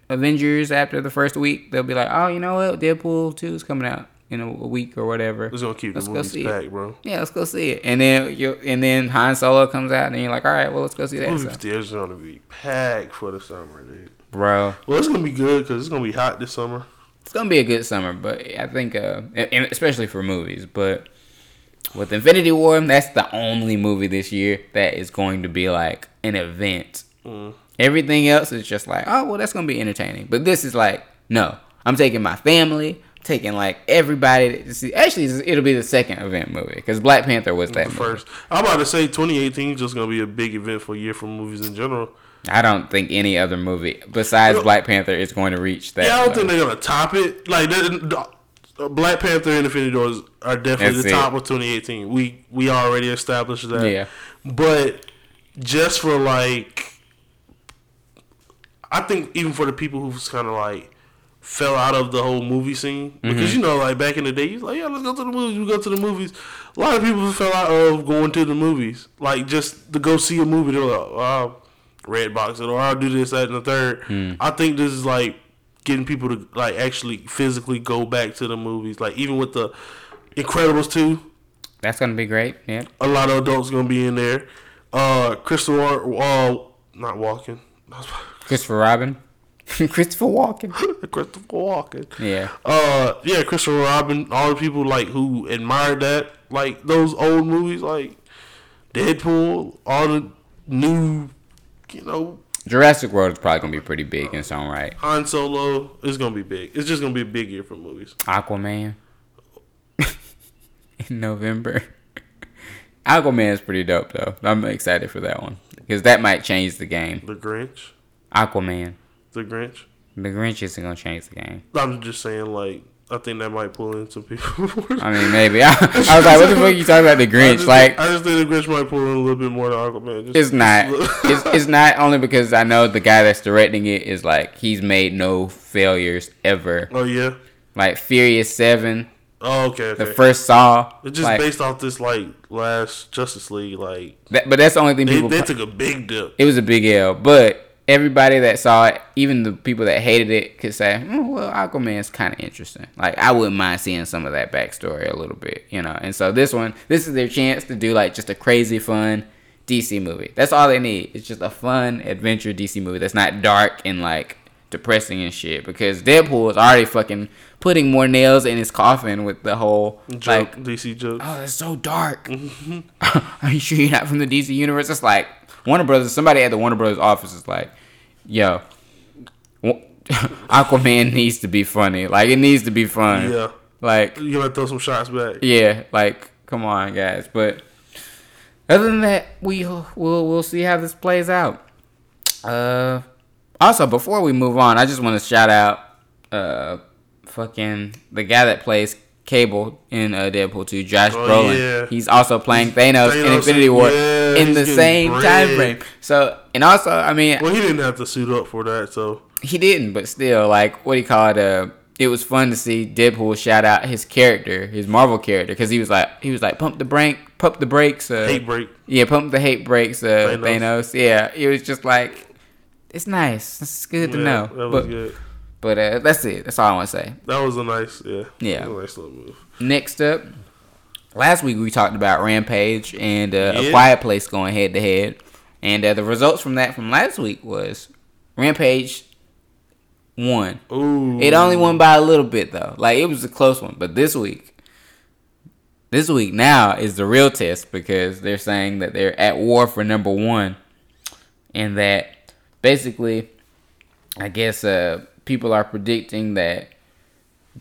Avengers after the first week, they'll be like, oh, you know what? Deadpool two is coming out in a week or whatever. It's gonna keep let's the go see back, it, bro. Yeah, let's go see it. And then you and then Han Solo comes out, and you're like, all right, well, let's go see that. Movie theaters are gonna be packed for the summer, dude. Bro. Well, it's gonna be good because it's gonna be hot this summer. It's gonna be a good summer, but I think, uh, and especially for movies. But with Infinity War, that's the only movie this year that is going to be like an event. Mm. Everything else is just like, oh, well, that's gonna be entertaining. But this is like, no, I'm taking my family. Taking like everybody to see. Actually, it'll be the second event movie because Black Panther was that the first. Movie. I'm about to say twenty eighteen is just gonna be a big eventful year for movies in general. I don't think any other movie besides you know, Black Panther is going to reach that. Yeah, I don't level. think they're gonna top it. Like the Black Panther and Infinity Doors are definitely That's the top it. of twenty eighteen. We we already established that. Yeah, but just for like, I think even for the people who's kind of like. Fell out of the whole movie scene because mm-hmm. you know, like back in the day, you was like, yeah, let's go to the movies. We go to the movies. A lot of people fell out of going to the movies, like just to go see a movie. They're like, oh, I'll red box it, or I'll do this, that, and the third. Mm. I think this is like getting people to like actually physically go back to the movies. Like even with the Incredibles two, that's gonna be great. Yeah, a lot of adults gonna be in there. Uh, Christopher, uh, not walking. Christopher Robin. Christopher Walken. Christopher Walken. Yeah. Uh, yeah, Christopher Robin. All the people like who admired that, like those old movies, like Deadpool. All the new, you know. Jurassic World is probably gonna be pretty big in its own right. Han Solo is gonna be big. It's just gonna be a big year for movies. Aquaman. In November. Aquaman is pretty dope though. I'm excited for that one because that might change the game. The Grinch. Aquaman. The Grinch. The Grinch isn't gonna change the game. I'm just saying, like, I think that might pull in some people. I mean, maybe. I, I was like, "What the fuck are you talking about, the Grinch?" I just, like, I just think the Grinch might pull in a little bit more than Aquaman. Just, it's not. it's it's not only because I know the guy that's directing it is like he's made no failures ever. Oh yeah. Like Furious Seven. Oh okay. okay. The first Saw. It's just like, based off this like last Justice League like. That, but that's the only thing they, people. They took a big dip. It was a big L, but. Everybody that saw it, even the people that hated it, could say, mm, well, Aquaman's kind of interesting. Like, I wouldn't mind seeing some of that backstory a little bit, you know? And so this one, this is their chance to do, like, just a crazy, fun D C movie. That's all they need. It's just a fun adventure D C movie that's not dark and, like, depressing and shit. Because Deadpool is already fucking putting more nails in his coffin with the whole, joke, like... D C jokes. Oh, that's so dark. Mm-hmm. Are you sure you're not from the D C universe? It's like... Warner Brothers, somebody at the Warner Brothers office is like, yo, Aquaman needs to be funny. Like, it needs to be fun. Yeah. Like, you gotta throw some shots back. Yeah. Like, come on, guys. But other than that, we, we'll, we'll see how this plays out. Uh, also, before we move on, I just want to shout out uh, fucking the guy that plays Cable in uh, Deadpool two, Josh oh, Brolin. Yeah. He's also playing Thanos, Thanos in Infinity War yeah, in the same bread. time frame. So, and also, I mean... Well, he didn't have to suit up for that, so... He didn't, but still, like, what do you call it? Uh, it was fun to see Deadpool shout out his character, his Marvel character, because he was like, he was like, pump the brake, pump the brakes. Uh, hate break. Yeah, pump the hate brakes, uh, Thanos. Thanos. Yeah, it was just like, it's nice. It's good yeah, to know. That was but, good. But uh, that's it. That's all I want to say. That was a nice, yeah. Yeah. A nice little move. Next up, last week we talked about Rampage and uh, yeah. A Quiet Place going head to head. And uh, the results from that from last week was Rampage won. Ooh. It only won by a little bit, though. Like, it was a close one. But this week, this week now is the real test because they're saying that they're at war for number one. And that basically, I guess, uh, people are predicting that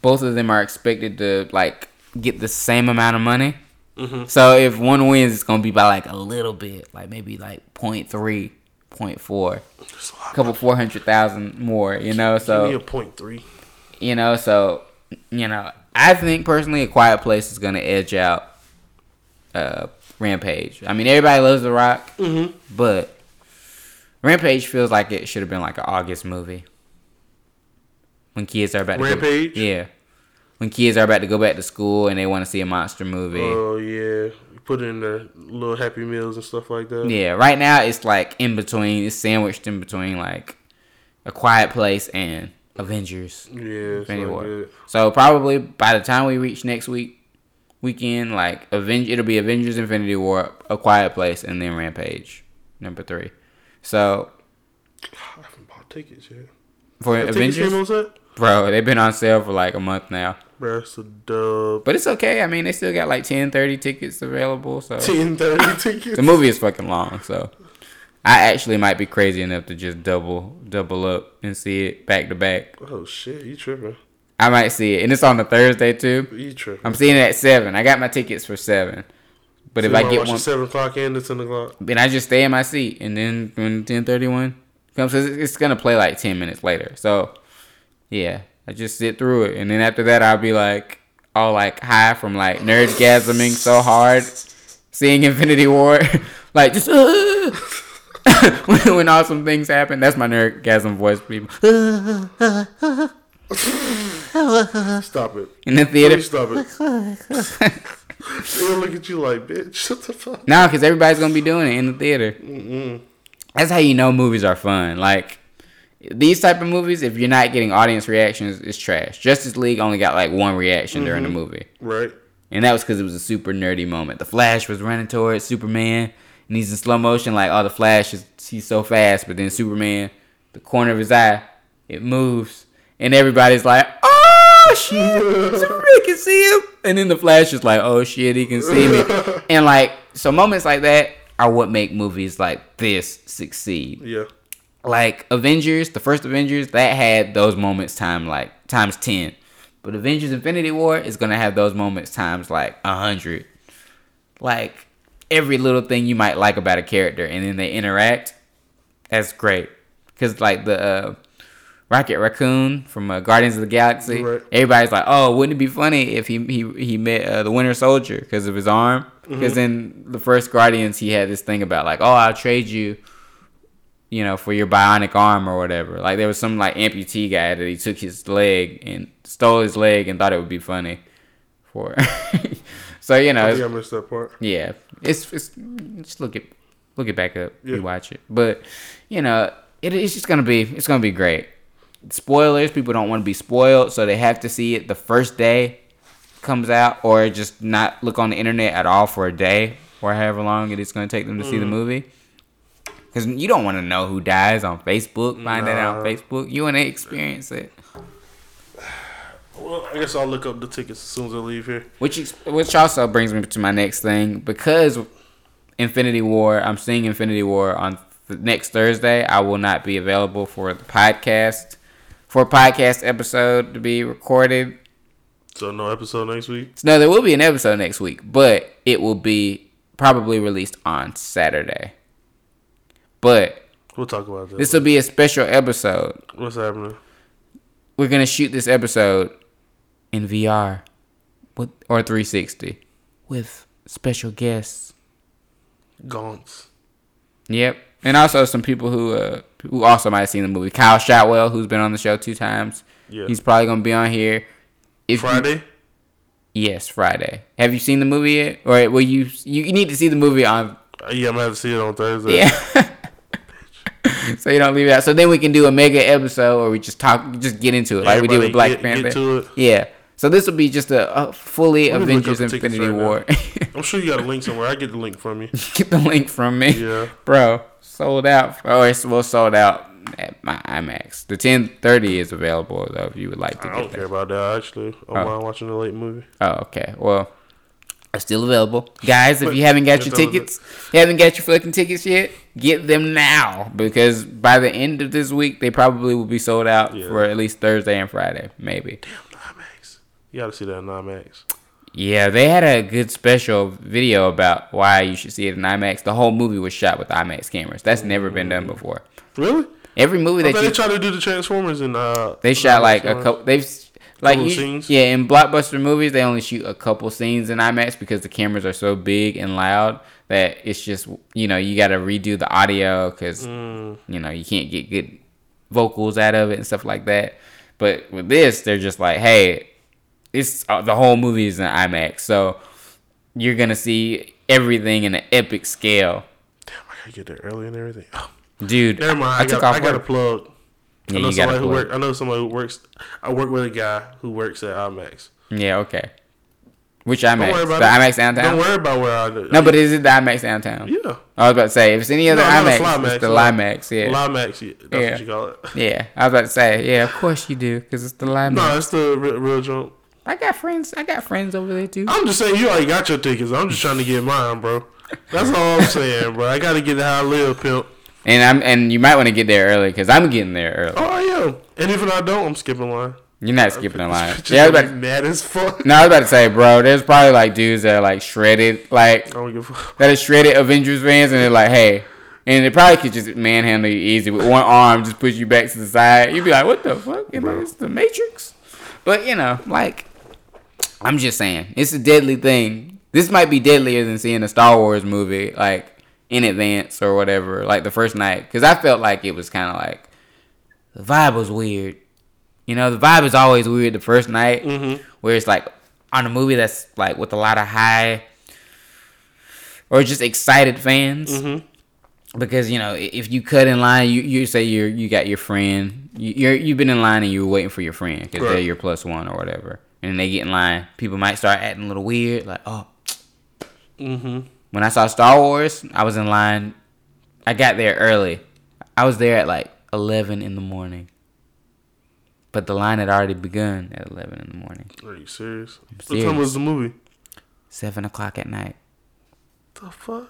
both of them are expected to, like, get the same amount of money. Mm-hmm. So if one wins, it's going to be by, like, a little bit. Like, maybe, like, zero point three, zero point four. A couple four hundred thousand more, you know? So give me a zero point three. You know, so, you know, I think, personally, A Quiet Place is going to edge out uh, Rampage. I mean, everybody loves The Rock, mm-hmm. but Rampage feels like it should have been, like, an August movie. When kids are about Rampage? to Rampage? Yeah. when kids are about to go back to school and they want to see a monster movie. Oh, yeah. Put in the little Happy Meals and stuff like that. Yeah, right now it's like in between. It's sandwiched in between like A Quiet Place and Avengers. Yeah, so, so probably by the time we reach next week, weekend, like Aven- it'll be Avengers Infinity War, A Quiet Place, and then Rampage, number three. So... I haven't bought tickets yet. For the Avengers? Bro, they've been on sale for like a month now. That's a dub. But it's okay. I mean, they still got like ten, thirty tickets available. So ten, thirty tickets? The movie is fucking long, so I actually might be crazy enough to just double double up and see it back to back. Oh, shit. You tripping. I might see it. And it's on a Thursday, too. You tripping. I'm seeing it at seven. I got my tickets for seven. But so if I get one... seven o'clock and it's ten o'clock. Then I just stay in my seat. And then when ten thirty-one comes, it's going to play like ten minutes later. So, yeah. I just sit through it. And then after that, I'll be like, all like high from like nerdgasming so hard. Seeing Infinity War. Like, just... Uh, when, when awesome things happen. That's my nerdgasm voice, people. Stop it. In the theater. Stop it. They'll look at you like, bitch, shut the fuck. No, because everybody's going to be doing it in the theater. Mm-mm. That's how you know movies are fun. Like, these type of movies, if you're not getting audience reactions, it's trash. Justice League only got like one reaction mm-hmm. during the movie. Right. And that was because it was a super nerdy moment. The Flash was running towards Superman. And he's in slow motion, like, oh, the Flash is, he's so fast. But then Superman, the corner of his eye, it moves. And everybody's like, oh, shit, Superman can see him. And then the Flash is like, oh, shit, he can see me. And, like, so moments like that are what make movies like this succeed. Yeah. Like, Avengers, the first Avengers, that had those moments time, like, times ten. But Avengers Infinity War is going to have those moments times, like, one hundred. Like... every little thing you might like about a character, and then they interact. That's great, because like the uh, Rocket Raccoon from uh, Guardians of the Galaxy, right. Everybody's like, "Oh, wouldn't it be funny if he he he met uh, the Winter Soldier because of his arm?" Because mm-hmm. in the first Guardians, he had this thing about like, "Oh, I'll trade you, you know, for your bionic arm or whatever." Like there was some like amputee guy that he took his leg and stole his leg and thought it would be funny for. So you know, I think I missed that part. Yeah, it's it's just look it, look it back up, yeah. Rewatch it. But you know, it, it's just gonna be it's gonna be great. Spoilers, people don't want to be spoiled, so they have to see it the first day it comes out, or just not look on the internet at all for a day or however long it is gonna take them to mm. see the movie. Because you don't want to know who dies on Facebook. Find nah. that out on Facebook. You want to experience it. Well, I guess I'll look up the tickets as soon as I leave here. Which which also brings me to my next thing. Because Infinity War, I'm seeing Infinity War on th- next Thursday. I will not be available for the podcast, for a podcast episode to be recorded. So no episode next week? No, there will be an episode next week. But it will be probably released on Saturday. But we'll talk about that. This will be a special episode. What's happening? We're going to shoot this episode in V R with, or three sixty with special guests. Gaunts. Yep. And also some people who uh, who also might have seen the movie. Kyle Shotwell, who's been on the show two times. Yeah. He's probably going to be on here. If Friday? You, yes, Friday. Have you seen the movie yet? Or will you, you need to see the movie on... Uh, yeah, I'm going to have to see it on Thursday. Yeah. So you don't leave it out. So then we can do a mega episode where we just talk, just get into it, like everybody we did with Black get, Panther. Get to it. Yeah. So this will be just a, a fully Avengers Infinity right War. I'm sure you got a link somewhere. I get the link from you. Get the link from me. Yeah, bro. Sold out. Oh, it's well sold out at my IMAX. The ten thirty is available though if you would like to. I get don't that. care about that actually. I don't mind watching a late movie. Oh, okay. Well, it's still available, guys. If you haven't got your tickets, you haven't got your fucking tickets yet. Get them now, because by the end of this week, they probably will be sold out yeah. for at least Thursday and Friday, maybe. Damn, IMAX. You gotta see that in IMAX. Yeah, they had a good special video about why you should see it in IMAX. The whole movie was shot with IMAX cameras. That's mm-hmm. never been done before. Really? Every movie I that you, they try to do the Transformers and uh, they shot like a couple. They've. Like you, yeah, in blockbuster movies, they only shoot a couple scenes in IMAX because the cameras are so big and loud that it's just, you know, you got to redo the audio because, mm. you know, you can't get good vocals out of it and stuff like that. But with this, they're just like, hey, It's uh, the whole movie is in IMAX, so you're gonna see everything in an epic scale. Damn, I gotta get there early and everything. Oh. Dude, never mind. I, I, took got, off I got a plug. Yeah, I know somebody who works. I know somebody who works. I work with a guy who works at IMAX. Yeah. Okay. Which IMAX? Don't worry about the IMAX downtown. Don't worry about where I do. No, but is it the IMAX downtown? Yeah. I was about to say if it's any other no, IMAX, Flymax, it's the Limax. Yeah. Limax. Yeah. That's yeah. what you call it. Yeah. I was about to say. Yeah. Of course you do, because it's the Limax. No, it's the real, real joke. I got friends. I got friends over there too. I'm just saying you already got your tickets. I'm just trying to get mine, bro. That's all I'm saying, bro. I got to get how I live, pimp. And I'm and you might want to get there early, because I'm getting there early. Oh, I am. And if I don't, I'm skipping line. You're not skipping a line. Yeah, I was about to, mad as fuck. No, I was about to say, bro, there's probably like dudes that are like shredded, like I don't give a fuck. That are shredded Avengers fans, and they're like, hey, and they probably could just manhandle you easy with one arm, just push you back to the side. You'd be like, what the fuck? Am I, it's the Matrix. But you know, like I'm just saying, it's a deadly thing. This might be deadlier than seeing a Star Wars movie, like in advance or whatever, like the first night, because I felt like it was kind of like the vibe was weird. You know, the vibe is always weird the first night, mm-hmm. where it's like on a movie that's like with a lot of high or just excited fans, mm-hmm. because you know if you cut in line, you, you say you you got your friend, you, you're you've been in line and you're waiting for your friend because right. they're your plus one or whatever, and they get in line, people might start acting a little weird, like oh. Mm-hmm. When I saw Star Wars, I was in line. I got there early. I was there at like eleven in the morning. But the line had already begun at eleven in the morning. Are you serious? I'm serious. What time was the movie? Seven o'clock at night. The fuck?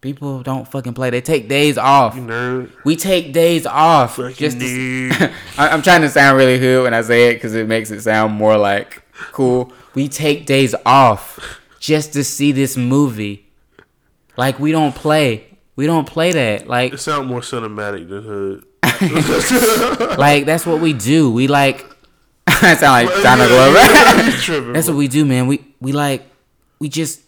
People don't fucking play. They take days off. You nerd. We take days off. Fucking just nerd. I'm trying to sound really hood when I say it because it makes it sound more like cool. We take days off just to see this movie. Like, we don't play. We don't play that. Like, it sounds more cinematic than hood. Like, that's what we do. We, like... I sound like Donald Glover. That's what we do, man. We, we like... We just...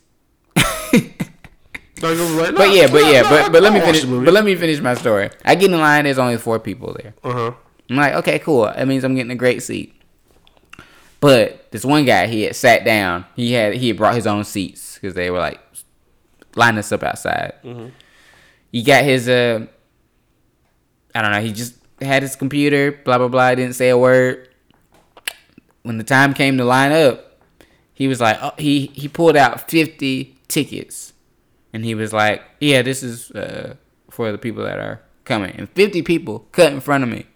But yeah, but yeah, but but let me finish But let me finish my story. I get in line, there's only four people there. Uh-huh. I'm like, okay, cool. That means I'm getting a great seat. But this one guy, he had sat down. He had, he had brought his own seats because they were, like... line us up outside. Mm-hmm. He got his, uh, I don't know, he just had his computer, blah, blah, blah, didn't say a word. When the time came to line up, he was like, oh, he, he pulled out fifty tickets. And he was like, yeah, this is uh, for the people that are coming. And fifty people cut in front of me.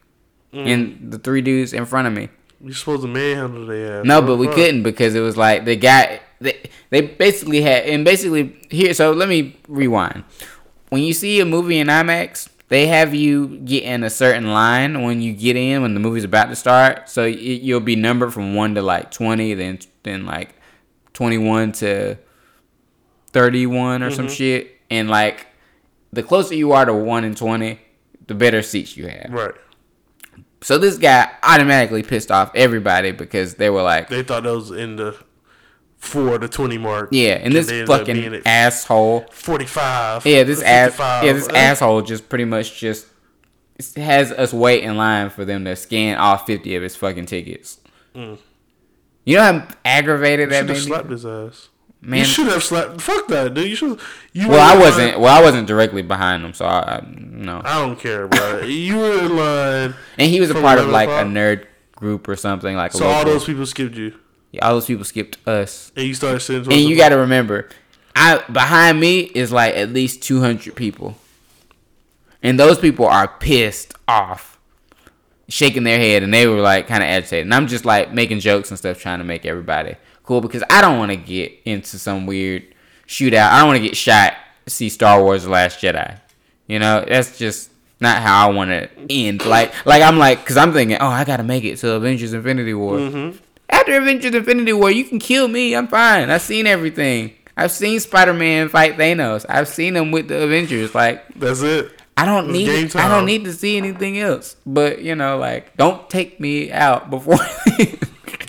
Mm. And the three dudes in front of me. You're supposed to manhandle their ass. No, but we couldn't because it was like the guy... They, they basically had, and basically, here, so let me rewind. When you see a movie in IMAX, they have you get in a certain line when you get in, when the movie's about to start. So it, you'll be numbered from one to like twenty, then then like twenty-one to thirty-one or mm-hmm. some shit. And like, the closer you are to one and twenty, the better seats you have. Right. So this guy automatically pissed off everybody because they were like... They thought that was in the... For the twenty mark, yeah, and this fucking asshole, forty-five, yeah, this ass, yeah, this asshole just pretty much just has us wait in line for them to scan all fifty of his fucking tickets. Mm. You know how aggravated that made me? You should have slapped his ass. Man, you should have slapped. Fuck that, dude. You should. You well, I wasn't. Line. Well, I wasn't directly behind him, so I, I no. I don't care, bro. You were in line, and he was a part of like five? a nerd group or something like. So a all those people skipped you. All those people skipped us. And you started sitting. And you got to remember, I behind me is like at least two hundred people, and those people are pissed off, shaking their head, and they were like kind of agitated. And I'm just like making jokes and stuff, trying to make everybody cool because I don't want to get into some weird shootout. I don't want to get shot. See Star Wars: The Last Jedi. You know, that's just not how I want to end. Like, like I'm like, because I'm thinking, oh, I got to make it to Avengers: Infinity War. Mm-hmm. After Avengers Infinity War, you can kill me. I'm fine. I've seen everything. I've seen Spider-Man fight Thanos. I've seen him with the Avengers. Like that's it. I don't it's need. I don't need to see anything else. But you know, like, don't take me out before.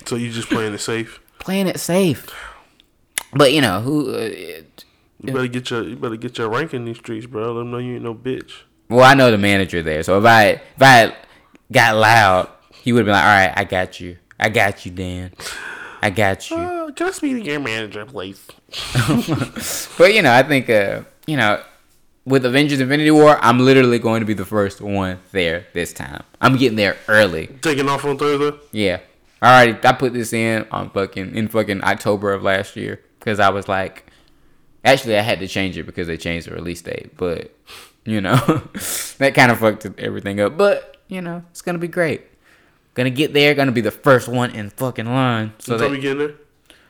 So you just playing it safe. Playing it safe. But you know who? Uh, it, you better get your. You better get your rank in these streets, bro. Let them know you ain't no bitch. Well, I know the manager there. So if I if I got loud, he would have been like, "All right, I got you." I got you, Dan. I got you. Uh, can I speak to your manager, please? But, you know, I think, uh, you know, with Avengers Infinity War, I'm literally going to be the first one there this time. I'm getting there early. Taking off on Thursday? Yeah. All right, I put this in on fucking in fucking October of last year because I was like, actually, I had to change it because they changed the release date. But, you know, that kind of fucked everything up. But, you know, it's going to be great. Gonna get there, gonna be the first one in fucking line. So that, we get there?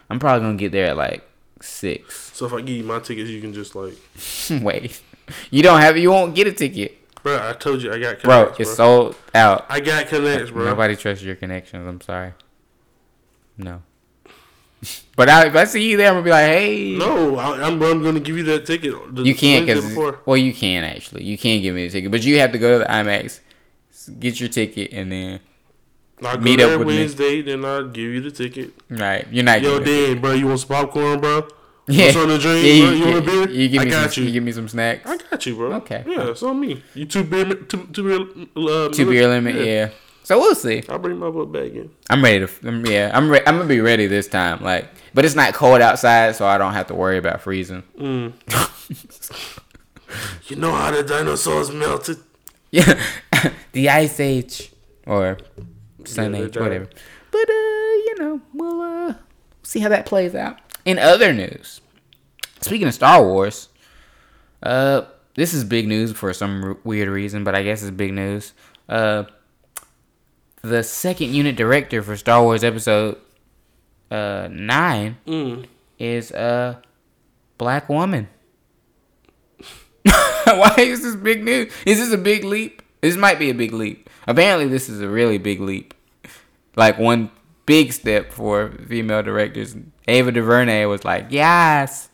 I'm probably gonna get there at like six. So if I give you my tickets, you can just like wait. You don't have it, you won't get a ticket. Bro, I told you I got connects. Bro, it's bro. sold out. I got connects, bro. Nobody trusts your connections, I'm sorry. No. But I, if I see you there, I'm gonna be like, hey. No, I, I'm, I'm gonna give you that ticket. The, you can't, because well, you can actually. You can give me a ticket, but you have to go to the IMAX, get your ticket, and then I'll meet up with Wednesday, me. Then I'll give you the ticket. Right, you're not. Yo, Dan, bro, you want some popcorn, bro? Yeah. What's on the drink, yeah, you, bro? You, you want a beer? You give I me got some, you. You give me some snacks. I got you, bro. Okay. Yeah, it's on me. You two beer, two, two beer, uh, two beer limit. Yeah. yeah. So we'll see. I'll bring my book back in. I'm ready to. Yeah, I'm. Re- I'm gonna be ready this time. Like, but it's not cold outside, so I don't have to worry about freezing. Mm. You know how the dinosaurs melted? Yeah, the Ice Age, or. Sunday, yeah, whatever. But, uh, you know, we'll uh, see how that plays out. In other news, speaking of Star Wars, uh, this is big news for some r- weird reason, but I guess it's big news. Uh, the second unit director for Star Wars Episode uh, nine mm. is a black woman. Why is this big news? Is this a big leap? This might be a big leap. Apparently, this is a really big leap. Like, one big step for female directors. Ava DuVernay was like, yes.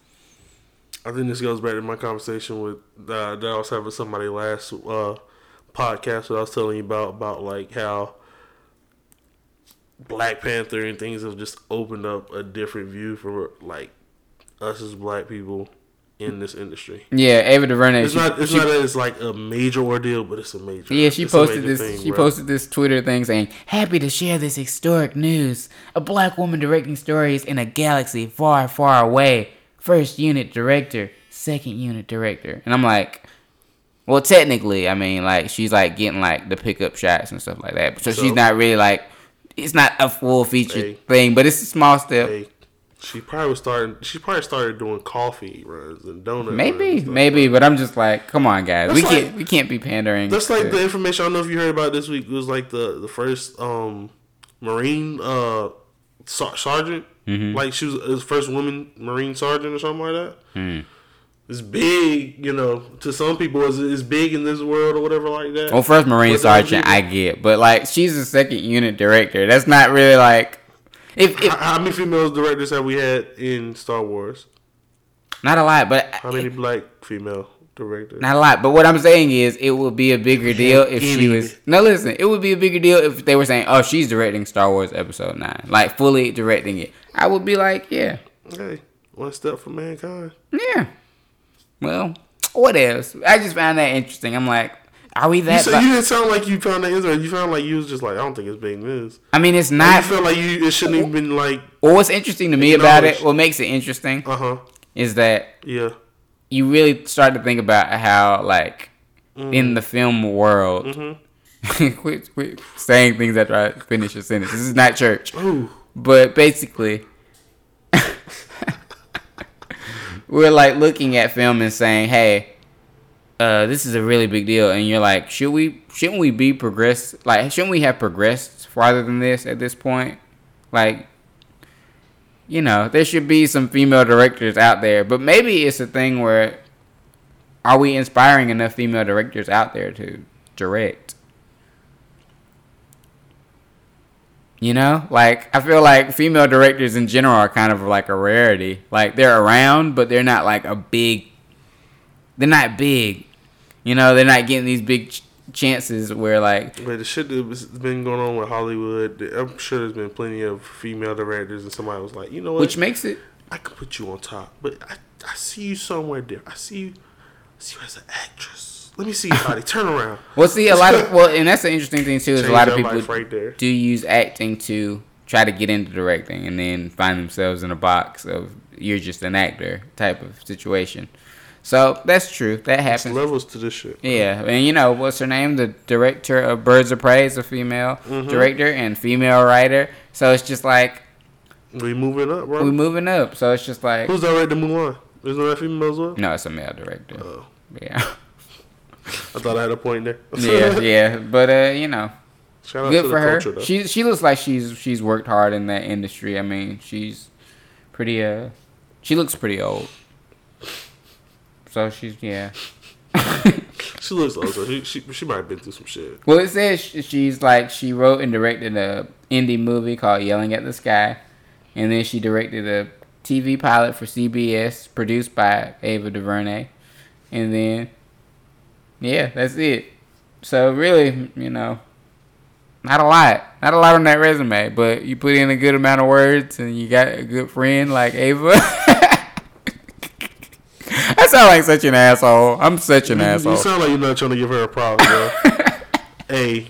I think this goes back to my conversation with uh, that I was having somebody last uh, podcast that I was telling you about, about like how Black Panther and things have just opened up a different view for like us as black people in this industry. Yeah, Ava DuVernay. It's she, not. It's she, not that it's like a major ordeal, but it's a major. Yeah, she posted this. Thing, she bro. posted this Twitter thing saying, "Happy to share this historic news: a black woman directing stories in a galaxy far, far away. First unit director, second unit director." And I'm like, well, technically, I mean, like she's like getting like the pickup shots and stuff like that. So, so she's not really like. It's not a full featured hey, thing, but it's a small step. Hey. She probably was starting. She probably started doing coffee runs and donuts. Maybe, and maybe, but I'm just like, come on, guys. That's we like, can't. We can't be pandering. That's like to, the information. I don't know if you heard about this week. It was like the the first um, Marine uh, sergeant. Mm-hmm. Like she was the first woman Marine sergeant or something like that. Mm. It's big, you know. To some people, it's, it's big in this world or whatever like that. Well, first Marine What's sergeant, I get, but like she's the second unit director. That's not really like. If, if, how, how many female directors have we had in Star Wars? Not a lot, but... How many black female directors? Not a lot, but what I'm saying is it would be a bigger deal if she was... No, listen, it would be a bigger deal if they were saying, oh, she's directing Star Wars Episode nine. Like, fully directing it. I would be like, yeah. Hey, one step for mankind. Yeah. Well, what else? I just found that interesting. I'm like... Are we that? You, said, you didn't sound like you found that interesting. You found like you was just like, I don't think it's big news. I mean, it's not. You felt like you it shouldn't even been like. Well, what's interesting to me about it, what makes it interesting, uh huh, is that yeah, you really start to think about how like mm. in the film world, mm-hmm. quit, quit saying things after I finish your sentence. This is not church, Ooh. but basically, we're like looking at film and saying, hey. Uh, this is a really big deal, and you're like, should we? Shouldn't we be progress? Like, shouldn't we have progressed farther than this at this point? Like, you know, there should be some female directors out there, but maybe it's a thing where, are we inspiring enough female directors out there to direct? You know, like I feel like female directors in general are kind of like a rarity. Like they're around, but they're not like a big. They're not big. You know, they're not getting these big ch- chances where, like... But the shit that's been going on with Hollywood, I'm sure there's been plenty of female directors and somebody was like, you know what? Which makes it... I could put you on top, but I, I see you somewhere different. I see you, I see you as an actress. Let me see your body. Turn around. Well, see, a lot of... Well, and that's the interesting thing, too, is Change a lot of people right do use acting to try to get into directing and then find themselves in a box of you're just an actor type of situation. So that's true. That happens. There's levels to this shit. Yeah. And you know, what's her name? The director of Birds of Prey is a female mm-hmm. director and female writer. So it's just like. We moving up, bro. We moving up. So it's just like. Who's directing Mulan? Is there a female as well? No, it's a male director. Oh. Yeah. I thought I had a point there. yeah, yeah. But, uh, you know. Shout out good to for the her. Culture, she she looks like she's she's worked hard in that industry. I mean, she's pretty. Uh, she looks pretty old. So she's yeah. she looks old. So she, she she might have been through some shit. Well, it says she's like she wrote and directed a indie movie called Yelling at the Sky, and then she directed a T V pilot for C B S produced by Ava DuVernay, and then yeah, that's it. So really, you know. Not a lot. Not a lot on that resume, but you put in a good amount of words and you got a good friend like Ava. I sound like such an asshole. I'm such an you, asshole. You sound like you're not trying to give her a problem, bro. Hey,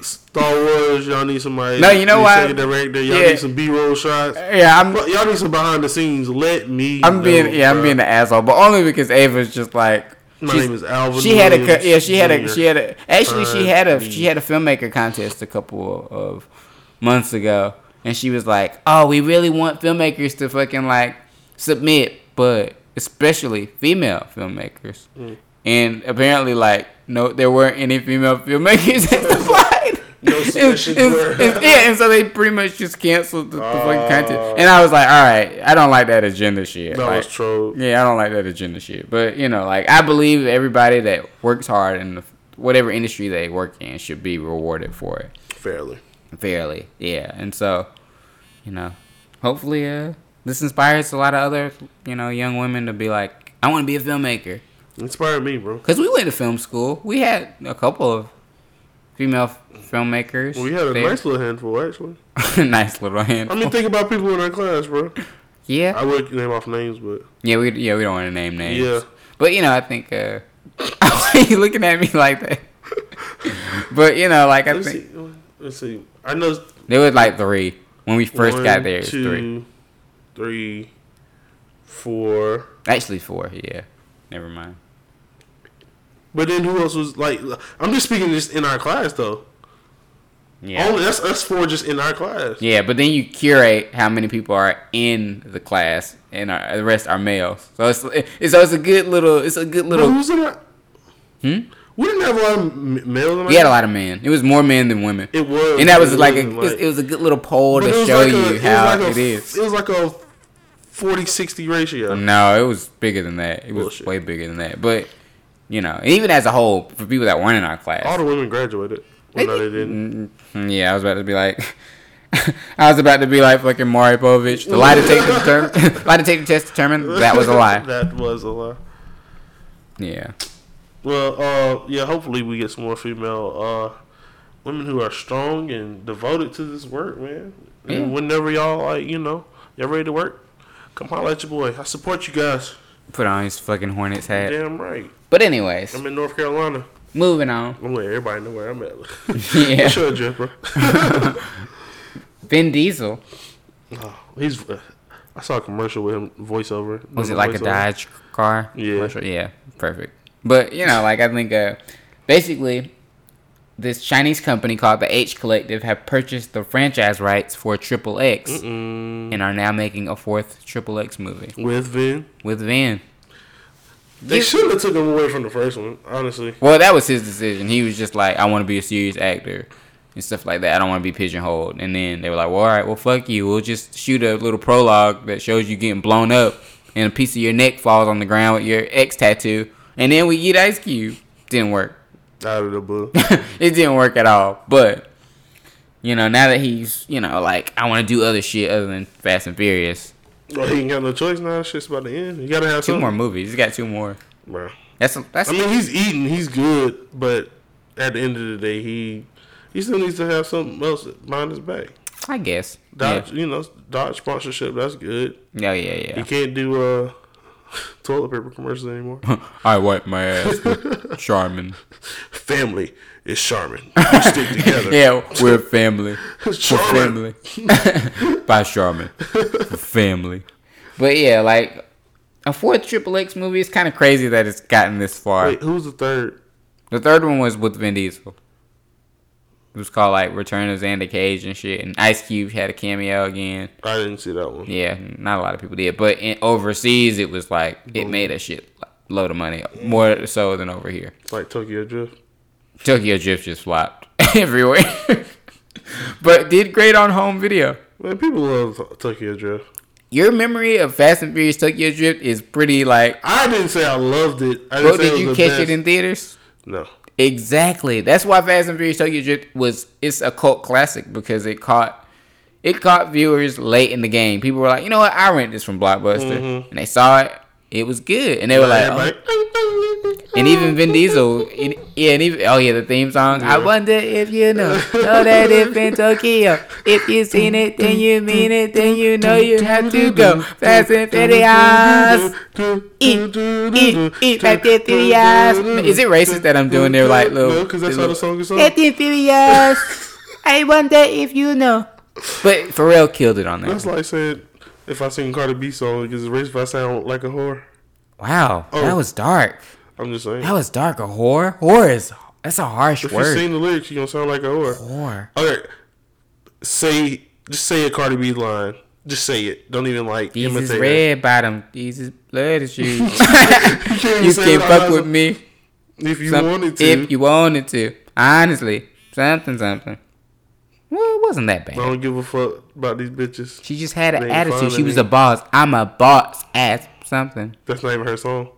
Star Wars, y'all need somebody. No, you know why? Director, y'all yeah. need some B-roll shots. Yeah, I'm. Y'all need some behind the scenes. Let me. I'm know, being. Yeah, bro. I'm being an asshole, but only because Ava's just like. My She's, name is Alvin. She Williams had a yeah. She had a she had a actually she had a she had a filmmaker contest a couple of months ago, and she was like, "Oh, we really want filmmakers to fucking like submit, but especially female filmmakers." Mm. And apparently, like, no, there weren't any female filmmakers that applied. No submissions were. Yeah, and so they pretty much just canceled the, the uh, fucking contest. And I was like, all right, I don't like that agenda shit. That like, was true. Yeah, I don't like that agenda shit. But, you know, like, I believe everybody that works hard in the, whatever industry they work in should be rewarded for it. Fairly. Fairly, yeah. And so, you know, hopefully uh, this inspires a lot of other, you know, young women to be like, I want to be a filmmaker. Inspired me, bro. Because we went to film school. We had a couple of female filmmakers. We had a there. nice little handful, actually. nice little handful. I mean, think about people in our class, bro. Yeah. I would name off names, but yeah, we yeah we don't want to name names. Yeah. But you know, I think uh, why are you looking at me like that? but you know, like I let's think. See. Let's see. I know there was like three when we first one, got there. It was two, three, three, four. Actually, four. Yeah. Never mind. But then who else was like? I'm just speaking just in our class though. Yeah, only that's us four just in our class. Yeah, but then you curate how many people are in the class, and our, the rest are males. So it's it's, so it's a good little. It's a good little. But who's in our? Hmm. We didn't have a lot of males. In our we had a lot of men. It was more men than women. It was, and that was like a. Like, it, was, it was a good little poll to show like you a, how it, like it a, is. It was like a forty sixty ratio. No, it was bigger than that. It was Bullshit. way bigger than that, but. You know, even as a whole, for people that weren't in our class. All the women graduated. Well, no, they didn't. Yeah, I was about to be like, I was about to be like fucking Maury Povich. The lie to take the term, lie to take the test determined that was a lie. That was a lie. Yeah. Well, uh, yeah. Hopefully, we get some more female uh, women who are strong and devoted to this work, man. Yeah. And whenever y'all like, you know, y'all ready to work, come holler at your boy. I support you guys. Put on his fucking Hornets hat. Damn right. But anyways, I'm in North Carolina. Moving on. I'm letting everybody know where I'm at. yeah. What's your address, bro? Vin Diesel. Oh, he's. Uh, I saw a commercial with him voiceover. Was it like voiceover? a Dodge car? Yeah. Commercial? Yeah. Perfect. But you know, like I think, uh, basically, this Chinese company called the H Collective have purchased the franchise rights for Triple X and are now making a fourth Triple X movie with Vin. With Vin. They should have took him away from the first one, honestly. Well, that was his decision. He was just like, I want to be a serious actor and stuff like that. I don't want to be pigeonholed. And then they were like, well, all right, well, fuck you. We'll just shoot a little prologue that shows you getting blown up and a piece of your neck falls on the ground with your X tattoo. And then we get Ice Cube. Didn't work. Out of the blue. It didn't work at all. But, you know, now that he's, you know, like, I want to do other shit other than Fast and Furious. Well, he ain't got no choice now. Shit's about to end. You gotta have two something. more movies. He's got two more. Bro, that's a, that's. I mean, he's eating. He's good, but at the end of the day, he he still needs to have something else behind his back. I guess. Dodge, yeah. you know, Dodge sponsorship. That's good. No, yeah, yeah. He can't do uh toilet paper commercials anymore. I wipe my ass with Charmin. Family is Charmin. We stick together. Yeah, we're family. Charmin. We're family. By Charmin. We're family. But yeah, like, a fourth Triple X movie is kind of crazy that it's gotten this far. Wait, who's the third? The third one was with Vin Diesel. It was called, like, Return of Xander Cage and shit. And Ice Cube had a cameo again. I didn't see that one. Yeah, not a lot of people did. But in, overseas, it was like, it made a shit load of money. More so than over here. It's like Tokyo Drift. Tokyo Drift just flopped everywhere. But did great on home video. Man, people love Tokyo Drift. Your memory of Fast and Furious Tokyo Drift is pretty, like... I didn't say I loved it. I didn't say it was the best. Did you catch it in theaters? No. Exactly. That's why Fast and Furious Tokyo Drift was it's a cult classic, because it caught it caught viewers late in the game. People were like, you know what, I rent this from Blockbuster, mm-hmm. and they saw it. It was good, and they were yeah, like, oh. And even Vin Diesel, and, yeah, and even oh yeah, the theme song. Yeah. I wonder if you know, know that it's in Tokyo. If you seen it, then you mean it, then you know you have to go Fast and Furious. Eat, eat, eat, Fast and Furious. Is it racist that I'm doing their like little? No, because that's how the song is. Fast and Furious. I wonder if you know. But Pharrell killed it on that. That's like saying, if I sing Cardi B song, it's racist if I sound like a whore. Wow, oh, that was dark. I'm just saying. That was dark. A whore? Whore is, that's a harsh if word. If you sing the lyrics, you're going to sound like a whore. Whore. Okay, say, just say a Cardi B line. Just say it. Don't even, like, these imitate it. These is red bottom. These is blood is shoes. You can't, you can't fuck with me. If you Some, wanted to. If you wanted to. Honestly. Something, something. Well, it wasn't that bad. I don't give a fuck about these bitches. She just had an attitude. She was a boss. I'm a boss ass something. That's not even her song.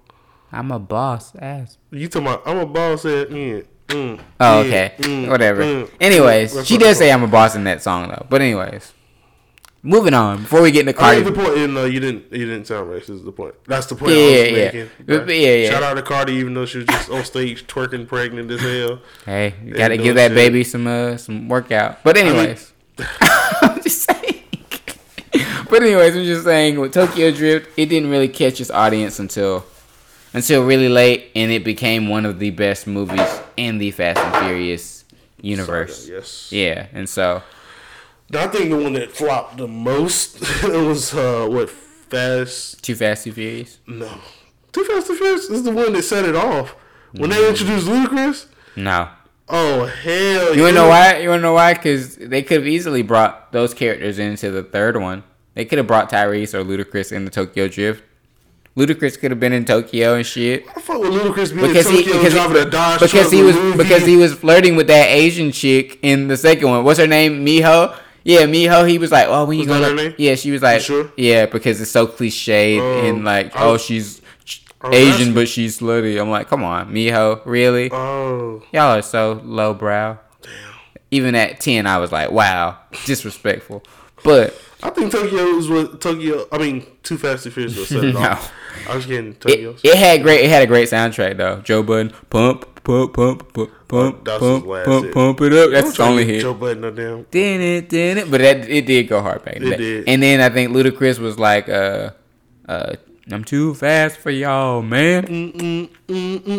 I'm a boss ass. You talking about I'm a boss ass. Mm, mm, oh, okay. Mm, Whatever. Mm, anyways, mm, she does say I'm a boss in that song though. But anyways, moving on. Before we get into Cardi, I mean, the point. No, you didn't. You didn't sound racist. Is the point? That's the point. Yeah, I was making, yeah, right? yeah, yeah. Shout out to Cardi, even though she was just on stage twerking, pregnant as hell. Hey, you gotta give that shit. Baby some uh, some workout. But anyways, I mean, I'm just saying. But anyways, I'm just saying with Tokyo Drift, it didn't really catch its audience until until really late, and it became one of the best movies in the Fast and Furious universe. Saga, yes. Yeah, and so. I think the one that flopped the most was, uh, what, Fast... Too Fast, Too Furious? No. Too Fast, Too Furious is the one that set it off. When no. they introduced Ludacris? No. Oh, hell yeah. You want to know why? You want to know why? Because they could have easily brought those characters into the third one. They could have brought Tyrese or Ludacris into Tokyo Drift. Ludacris could have been in Tokyo and shit. I fuck with Ludacris being because in Tokyo he, because driving he, a Dodge because he was movie. Because he was flirting with that Asian chick in the second one. What's her name? Miho? Yeah, Miho, he was like, oh, when you going Yeah, she was like, sure? yeah, because it's so cliched um, and like, oh, I, she's Asian, asking. But she's slutty. I'm like, come on, Miho, really? Oh. Y'all are so lowbrow. Damn. Even at ten, I was like, wow, disrespectful. But I think Tokyo was what Tokyo, I mean, Too Fast and Furious was set it off. I was getting Tokyo. It, it, had great, it had a great soundtrack, though. Joe Budden, pump. Pump, pump, pump, pump, That's pump, pump, hit. Pump it up. That's his only hit. Joe Budden, no damn. Did it, did it. But that, it did go hard back. It that. did. And then I think Ludacris was like, uh, uh, I'm too fast for y'all, man. Yeah.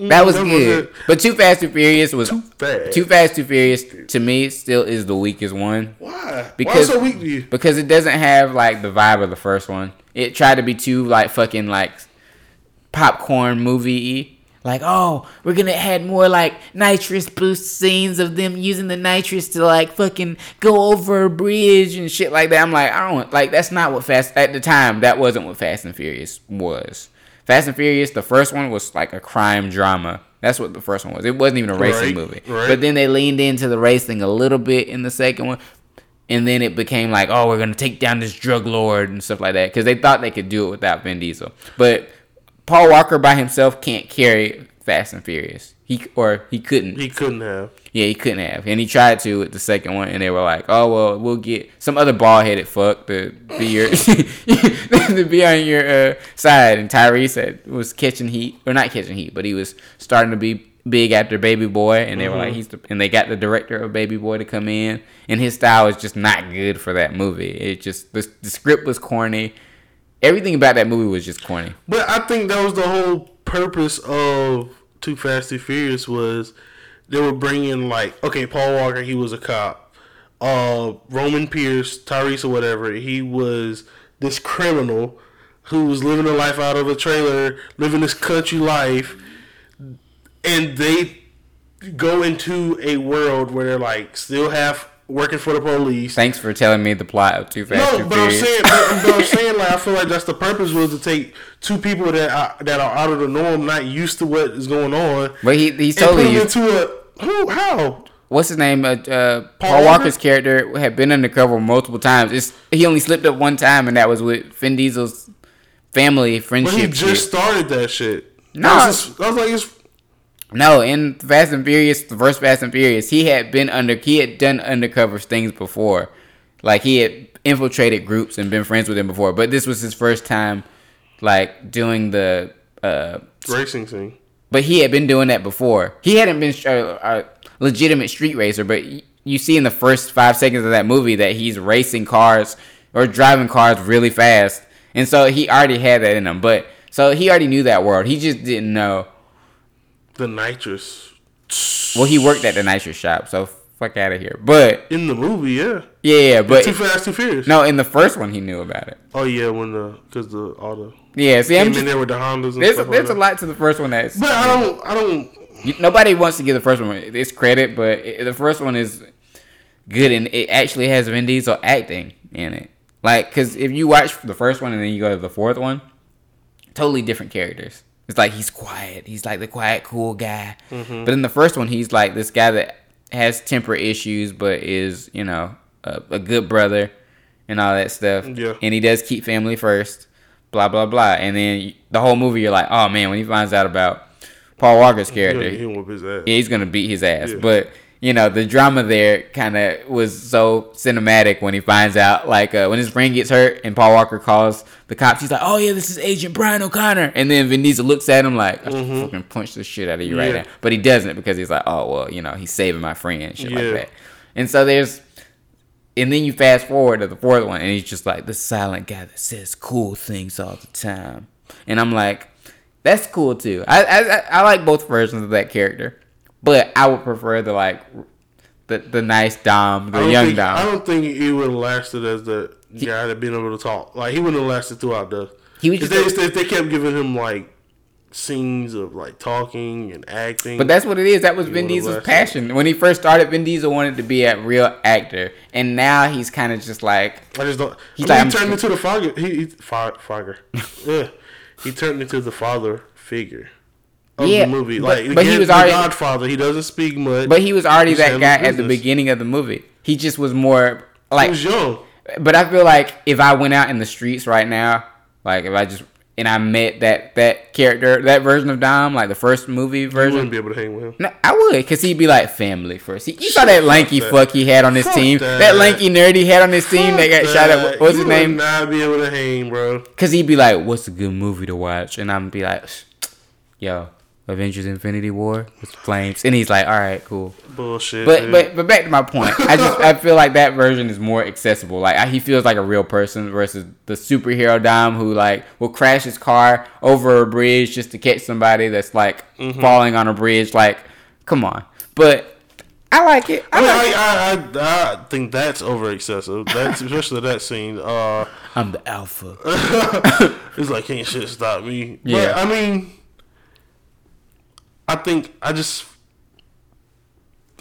That was good. But Too Fast, Too Furious was... Too Fast. Too Fast, Too Furious, to me, still is the weakest one. Why? Because, Why so weak to you? Because it doesn't have, like, the vibe of the first one. It tried to be too, like, fucking, like... popcorn movie-y. Like, oh, we're gonna add more, like, nitrous boost scenes of them using the nitrous to, like, fucking go over a bridge and shit like that. I'm like, I don't... Like, that's not what Fast... At the time, that wasn't what Fast and Furious was. Fast and Furious, the first one was, like, a crime drama. That's what the first one was. It wasn't even a racing right, movie. Right. But then they leaned into the racing a little bit in the second one. And then it became like, oh, we're gonna take down this drug lord and stuff like that. Because they thought they could do it without Vin Diesel. But... Paul Walker by himself can't carry Fast and Furious. He or he couldn't. He couldn't have. Yeah, he couldn't have. And he tried to with the second one, and they were like, "Oh well, we'll get some other bald-headed fuck to be your to be on your uh, side." And Tyrese had, was catching heat, or not catching heat, but he was starting to be big after Baby Boy, and they mm-hmm. were like, "He's." The, and they got the director of Baby Boy to come in, and his style is just not good for that movie. It just the, the script was corny. Everything about that movie was just corny. But I think that was the whole purpose of Too Fast, Too Furious was they were bringing, like, okay, Paul Walker, he was a cop. Uh, Roman Pierce, Tyrese or whatever, he was this criminal who was living a life out of a trailer, living this country life, and they go into a world where they're, like, still have... working for the police. Thanks for telling me the plot of Too Fast, Too Furious. No, but I'm saying, but, but I'm saying, like, I feel like that's the purpose was to take two people that are, that are out of the norm, not used to what is going on. But he he's totally used to a who how. What's his name? Uh, uh, Paul, Paul Walker's character had been undercover multiple times. It's he only slipped up one time, and that was with Vin Diesel's family friendship. But he just shit. started that shit. No, I was, just, I was like. It's, No, in Fast and Furious, the first Fast and Furious, he had been under, he had done undercover things before, like he had infiltrated groups and been friends with them before. But this was his first time, like doing the uh, racing thing. But he had been doing that before. He hadn't been a, a legitimate street racer, but you see in the first five seconds of that movie that he's racing cars or driving cars really fast, and so he already had that in him. But so he already knew that world. He just didn't know. The nitrous. Well, he worked at the nitrous shop, so fuck out of here. But in the movie, yeah, yeah, yeah but Too Fast, Too Furious. No, in the first one, he knew about it. Oh yeah, when the because the all the yeah, see, I'm just, in there with the Hondas. And there's stuff a, there's like a lot to the first one that's. But I don't, I don't. You, nobody wants to give the first one its credit, but it, the first one is good, and it actually has Vin Diesel acting in it. Like, because if you watch the first one and then you go to the fourth one, totally different characters. It's like he's quiet. He's like the quiet, cool guy. Mm-hmm. But in the first one, he's like this guy that has temper issues, but is, you know, a, a good brother and all that stuff. Yeah. And he does keep family first, blah, blah, blah. And then the whole movie, you're like, oh, man, when he finds out about Paul Walker's character, he's gonna, his ass. Yeah, he's going to beat his ass. Yeah. But, you know, the drama there kind of was so cinematic when he finds out, like, uh, when his friend gets hurt and Paul Walker calls the cops, he's like, oh, yeah, this is Agent Brian O'Connor. And then Vin Diesel looks at him like, I mm-hmm. fucking punch the shit out of you yeah. right now. But he doesn't because he's like, oh, well, you know, he's saving my friend and shit yeah. like that. And so there's, and then you fast forward to the fourth one and he's just like the silent guy that says cool things all the time. And I'm like, that's cool too. I I, I like both versions of that character. But I would prefer the, like, the the nice Dom, the young think, Dom. I don't think he would have lasted as the he, guy that being able to talk. Like, he wouldn't have lasted throughout the... He would just if, they, if they kept giving him, like, scenes of, like, talking and acting. But that's what it is. That was Vin Diesel's passion. When he first started, Vin Diesel wanted to be a real actor. And now he's kind of just like... I just don't... He's I mean, like, he turned into the Fogger. He, he, fog, fogger. yeah. He turned into the father figure. Of yeah, the movie. Like, but, but he was already Godfather. He doesn't speak much. But he was already He's that guy at the beginning of the movie. He just was more like. He was young. But I feel like if I went out in the streets right now, like if I just and I met that that character, that version of Dom, like the first movie version, you wouldn't be able to hang with him. No, I would, cause he'd be like family first. He, you saw that lanky that. fuck he had on his fuck team, that. that lanky nerd he had on his team that got that. shot up. What's you his name? Would not be able to hang, bro. Cause he'd be like, "What's a good movie to watch?" And I'd be like, "Yo." Avengers Infinity War with flames. And he's like, all right, cool. Bullshit. But dude. but but back to my point. I just I feel like that version is more accessible. Like, I, he feels like a real person versus the superhero Dom who, like, will crash his car over a bridge just to catch somebody that's, like, mm-hmm. falling on a bridge. Like, come on. But I like it. I, I, like I, I, I, I think that's over-excessive. That's, especially that scene. Uh, I'm the alpha. It's like, can't shit stop me. Yeah. But, I mean... I think I just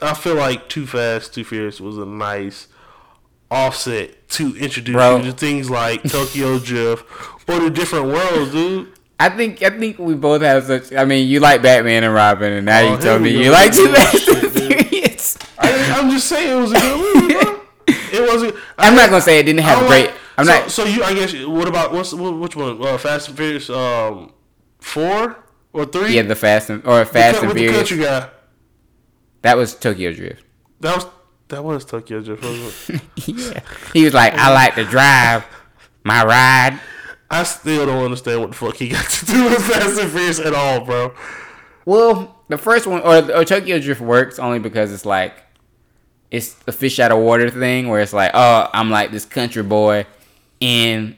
I feel like Too Fast, Too Furious was a nice offset to introduce Bro. you to things like Tokyo Drift or the different worlds, dude. I think I think we both have such. I mean, you like Batman and Robin, and now oh, you told me you like Too Fast, Too Furious. I, I'm just saying it was a good movie, bro. It wasn't. I'm not gonna say it didn't have a great. I'm so, not. So you, I guess. What about what's which one? Uh, Fast and Furious, um, four. Or three? Yeah, the Fast and or Fast and Furious. The country guy. That was Tokyo Drift. That was that was Tokyo Drift. Wasn't it? Yeah, he was like, I like to drive my ride. I still don't understand what the fuck he got to do with Fast and Furious at all, bro. Well, the first one or, or Tokyo Drift works only because it's like it's the fish out of water thing, where it's like, oh, I'm like this country boy in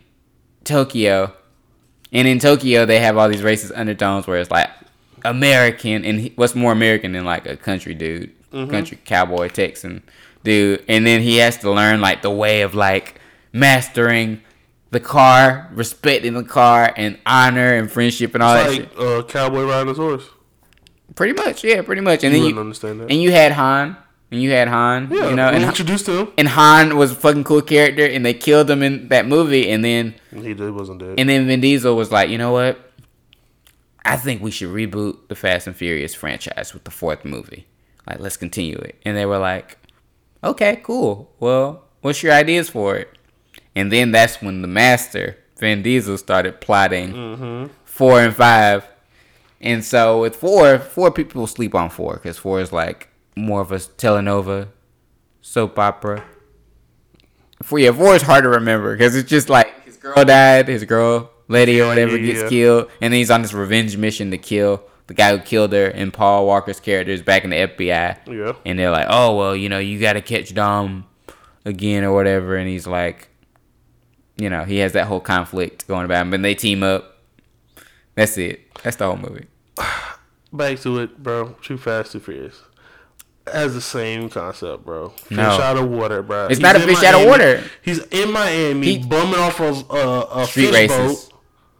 Tokyo, and in Tokyo they have all these racist undertones where it's like American, and he, what's more American than like a country dude, mm-hmm. country cowboy Texan dude, and then he has to learn like the way of like mastering the car, respecting the car, and honor and friendship and all it's that. Like shit. Uh, cowboy riding his horse. Pretty much, yeah, pretty much. And you then you understand that. And you had Han. And you had Han. Yeah, you know, and introduced to him. And Han was a fucking cool character, and they killed him in that movie. And then he did, wasn't dead. And then Vin Diesel was like, you know what? I think we should reboot the Fast and Furious franchise with the fourth movie. Like, let's continue it. And they were like, okay, cool. Well, what's your ideas for it? And then that's when the master, Vin Diesel, started plotting mm-hmm. four and five. And so with four, four people sleep on four, because four is like more of a telenova, soap opera. Four, yeah, four is hard to remember, because it's just like his girl died, his girl, Letty or whatever, yeah, yeah, gets yeah. killed. And then he's on this revenge mission to kill the guy who killed her, and Paul Walker's character is back in the F B I. Yeah. And they're like, oh, well, you know, you got to catch Dom again or whatever. And he's like, you know, he has that whole conflict going about him, and they team up. That's it. That's the whole movie. Back to it, bro. Too Fast, Too Furious has the same concept, bro. Fish no. out of water, bro. It's he's not a fish Miami. Out of water. He's in Miami, he, bumming off of uh, a street fish boat.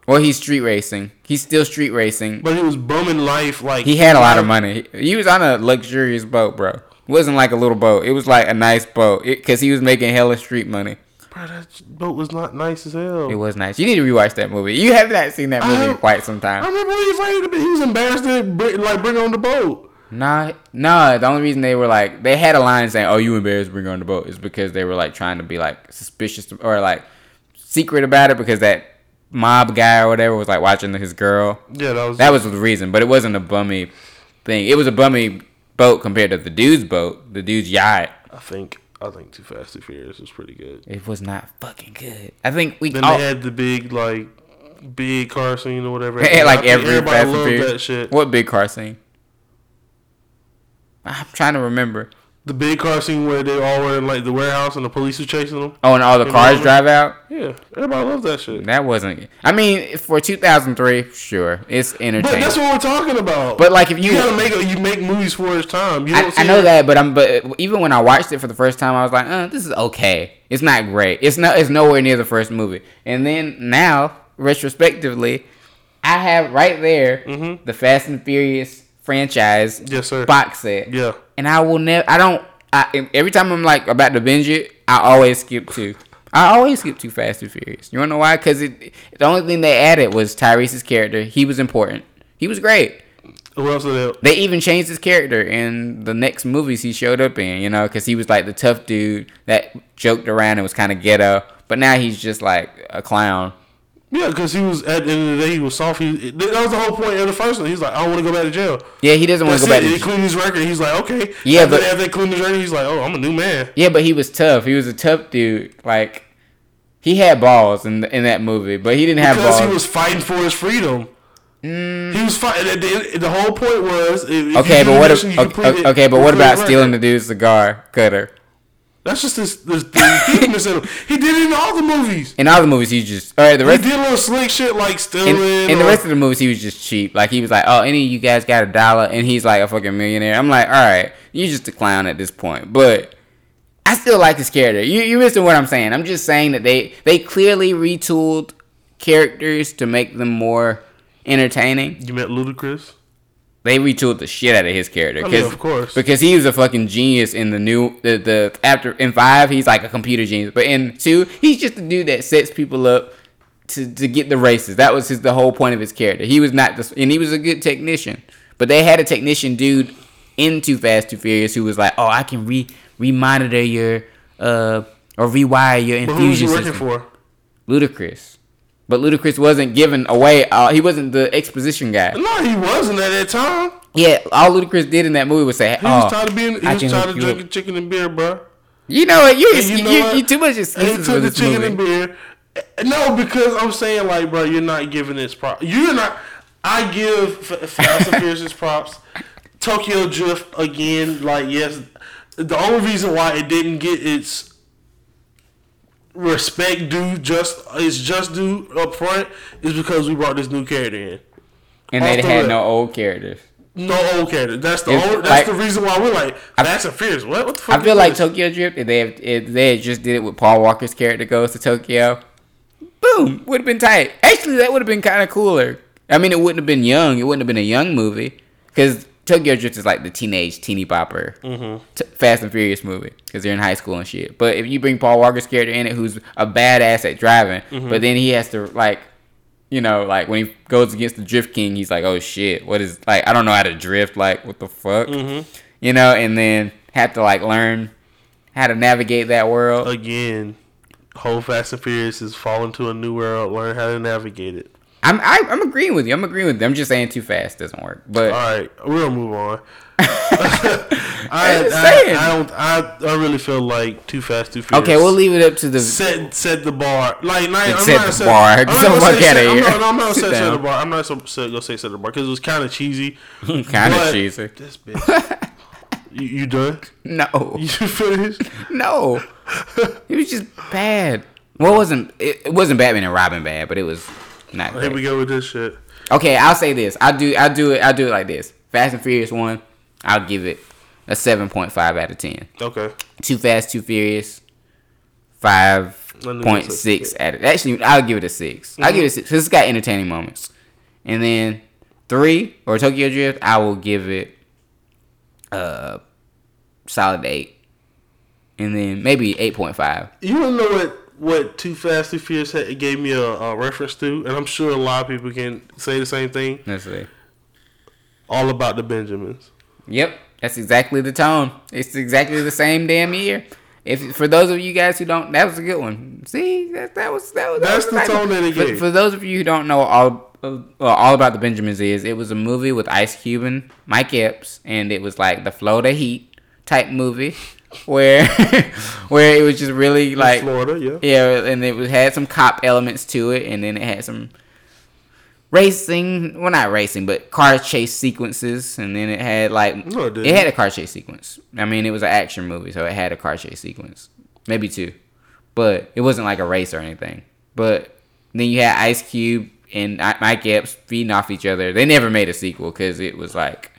Well, he's street racing. He's still street racing, but he was bumming life like he had a lot of money. He was on a luxurious boat, bro. It wasn't like a little boat. It was like a nice boat because he was making hella street money. Bro, that boat was not nice as hell. It was nice. You need to rewatch that movie. You have not seen that movie in quite some time. I remember he was, like, he was embarrassed to bring, like, bring on the boat. Nah, nah. The only reason they were like, they had a line saying, oh, you embarrassed to bring on the boat, is because they were like trying to be like suspicious or like secret about it, because that mob guy or whatever was like watching his girl. Yeah, that was that was the reason. But it wasn't a bummy thing. It was a bummy boat compared to the dude's boat, the dude's yacht. I think. I think Too Fast, Too Furious was pretty good. It was not fucking good. I think we. Then all, they had the big like big car scene or whatever. They had like every Fast and Furious. That shit. What big car scene? I'm trying to remember. The big car scene where they all were in like the warehouse and the police were chasing them. Oh, and all the you cars drive out. Yeah, everybody loved that shit. That wasn't. I mean, for two thousand three, sure, it's entertaining. But that's what we're talking about. But like, if you, you gotta make a, you make movies for its time. You don't I, I know that, but I'm. But even when I watched it for the first time, I was like, uh, this is okay. It's not great. It's not. It's nowhere near the first movie. And then now, retrospectively, I have right there mm-hmm. the Fast and Furious franchise yes, sir. box set. Yeah. And I will never, I don't, I, every time I'm like about to binge it, I always skip two. I always skip Too Fast, Too Furious. You wanna know why? Because it, the only thing they added was Tyrese's character. He was important. He was great. Who else did they? They even changed his character in the next movies he showed up in, you know, because he was like the tough dude that joked around and was kind of ghetto. But now he's just like a clown. Yeah, because he was, at the end of the day, he was soft. He, that was the whole point of the first one. He's like, I don't want to go back to jail. Yeah, he doesn't want to go back to jail. They cleaned his record. He's like, okay. Yeah, after, but after they cleaned his record, he's like, oh, I'm a new man. Yeah, but he was tough. He was a tough dude. Like, he had balls in in that movie, but he didn't have balls. Because he was fighting for his freedom. Mm. He was fighting. The, the whole point was. If, okay, if but what if, okay, okay, but what about stealing the dude's cigar cutter? That's just this. this, this he did it in all the movies. In all the movies, he just. All right, the rest. He did little slick shit like stealing. In, in or, the rest of the movies, he was just cheap. Like he was like, "Oh, any of you guys got a dollar?" And he's like a fucking millionaire. I'm like, "All right, you're just a clown at this point." But I still like his character. You you missing what I'm saying? I'm just saying that they they clearly retooled characters to make them more entertaining. You met Ludacris. They retooled the shit out of his character. I mean, of course. Because he was a fucking genius in the new... The, the after in five, he's like a computer genius. But in two, he's just a dude that sets people up to, to get the races. That was his the whole point of his character. He was not... The, and he was a good technician. But they had a technician dude in Too Fast, Too Furious who was like, oh, I can re re-monitor your... uh or rewire your infusion system. Who was he working for? Ludacris. But Ludacris wasn't giving away. Uh, he wasn't the exposition guy. No, he wasn't at that time. Yeah, all Ludacris did in that movie was say, "Oh, he was tired of being. He I was tired of drinking up. chicken and beer, bro." You know what? You you, you, know you, what? you too much excuses for this movie. He took the chicken movie. and beer. No, because I'm saying like, bro, you're not giving this props. You're not. I give Fast and Furious props. Tokyo Drift again. Like yes, the only reason why it didn't get its respect due just is just due up front is because we brought this new character in. And they had no old characters. No old characters. That's the old, that's like, the reason why we're like Fast and Furious. What? What the fuck? I feel like this? Tokyo Drift. If they have, if they had just did it with Paul Walker's character goes to Tokyo, boom, would have been tight. Actually, that would have been kind of cooler. I mean, it wouldn't have been young. It wouldn't have been a young movie because Tokyo Drift is like the teenage teeny bopper mm-hmm. t- Fast and Furious movie because they're in high school and shit. But if you bring Paul Walker's character in it, who's a badass at driving, mm-hmm. but then he has to like. You know, like, when he goes against the Drift King, he's like, oh, shit, what is, like, I don't know how to drift, like, what the fuck? Mm-hmm. You know, and then have to, like, learn how to navigate that world. Again, whole Fast and Furious is fall into a new world, learn how to navigate it. I'm I, I'm agreeing with you, I'm agreeing with you, I'm just saying too fast doesn't work, but... Alright, we'll move on. I, I, I don't. I, I really feel like Too Fast, Too Furious. Okay, we'll leave it up to the set. Set the bar. Like, like I'm set not the set, bar. I'm not gonna say, I'm not, no, I'm not set, set the bar. I'm not so, so, gonna say set the bar because it was kind of cheesy. Kind of cheesy. This bitch. you, you done? No. You finished? No. It was just bad. Well, it wasn't it, it wasn't Batman and Robin bad, but it was not. Here we go with this shit. Okay, I'll say this. I do. I do it. I do it like this. Fast and Furious one. I'll give it a seven point five out of ten. Okay. Too Fast, Too Furious, five point six out of... Actually, I'll give it a six. Mm-hmm. I'll give it a six. It's got entertaining moments. And then three, or Tokyo Drift, I will give it a solid eight. And then maybe eight point five. You don't know what... What Too Fast, Too Furious had, gave me a, a reference to, and I'm sure a lot of people can say the same thing. Let's see. All About the Benjamins. Yep, that's exactly the tone. It's exactly the same damn year. If for those of you guys who don't, that was a good one. See, that that was that was. That's that was the tone that it gave. For those of you who don't know, all uh, all about the Benjamins is it was a movie with Ice Cube and Mike Epps, and it was like the Florida Heat type movie where where it was just really like in Florida, yeah, yeah, and it was, had some cop elements to it, and then it had some. Racing, well, not racing, but car chase sequences, and then it had like no, it, it had a car chase sequence. I mean, it was an action movie, so it had a car chase sequence, maybe two, but it wasn't like a race or anything. But then you had Ice Cube and Mike Epps feeding off each other. They never made a sequel because it was like,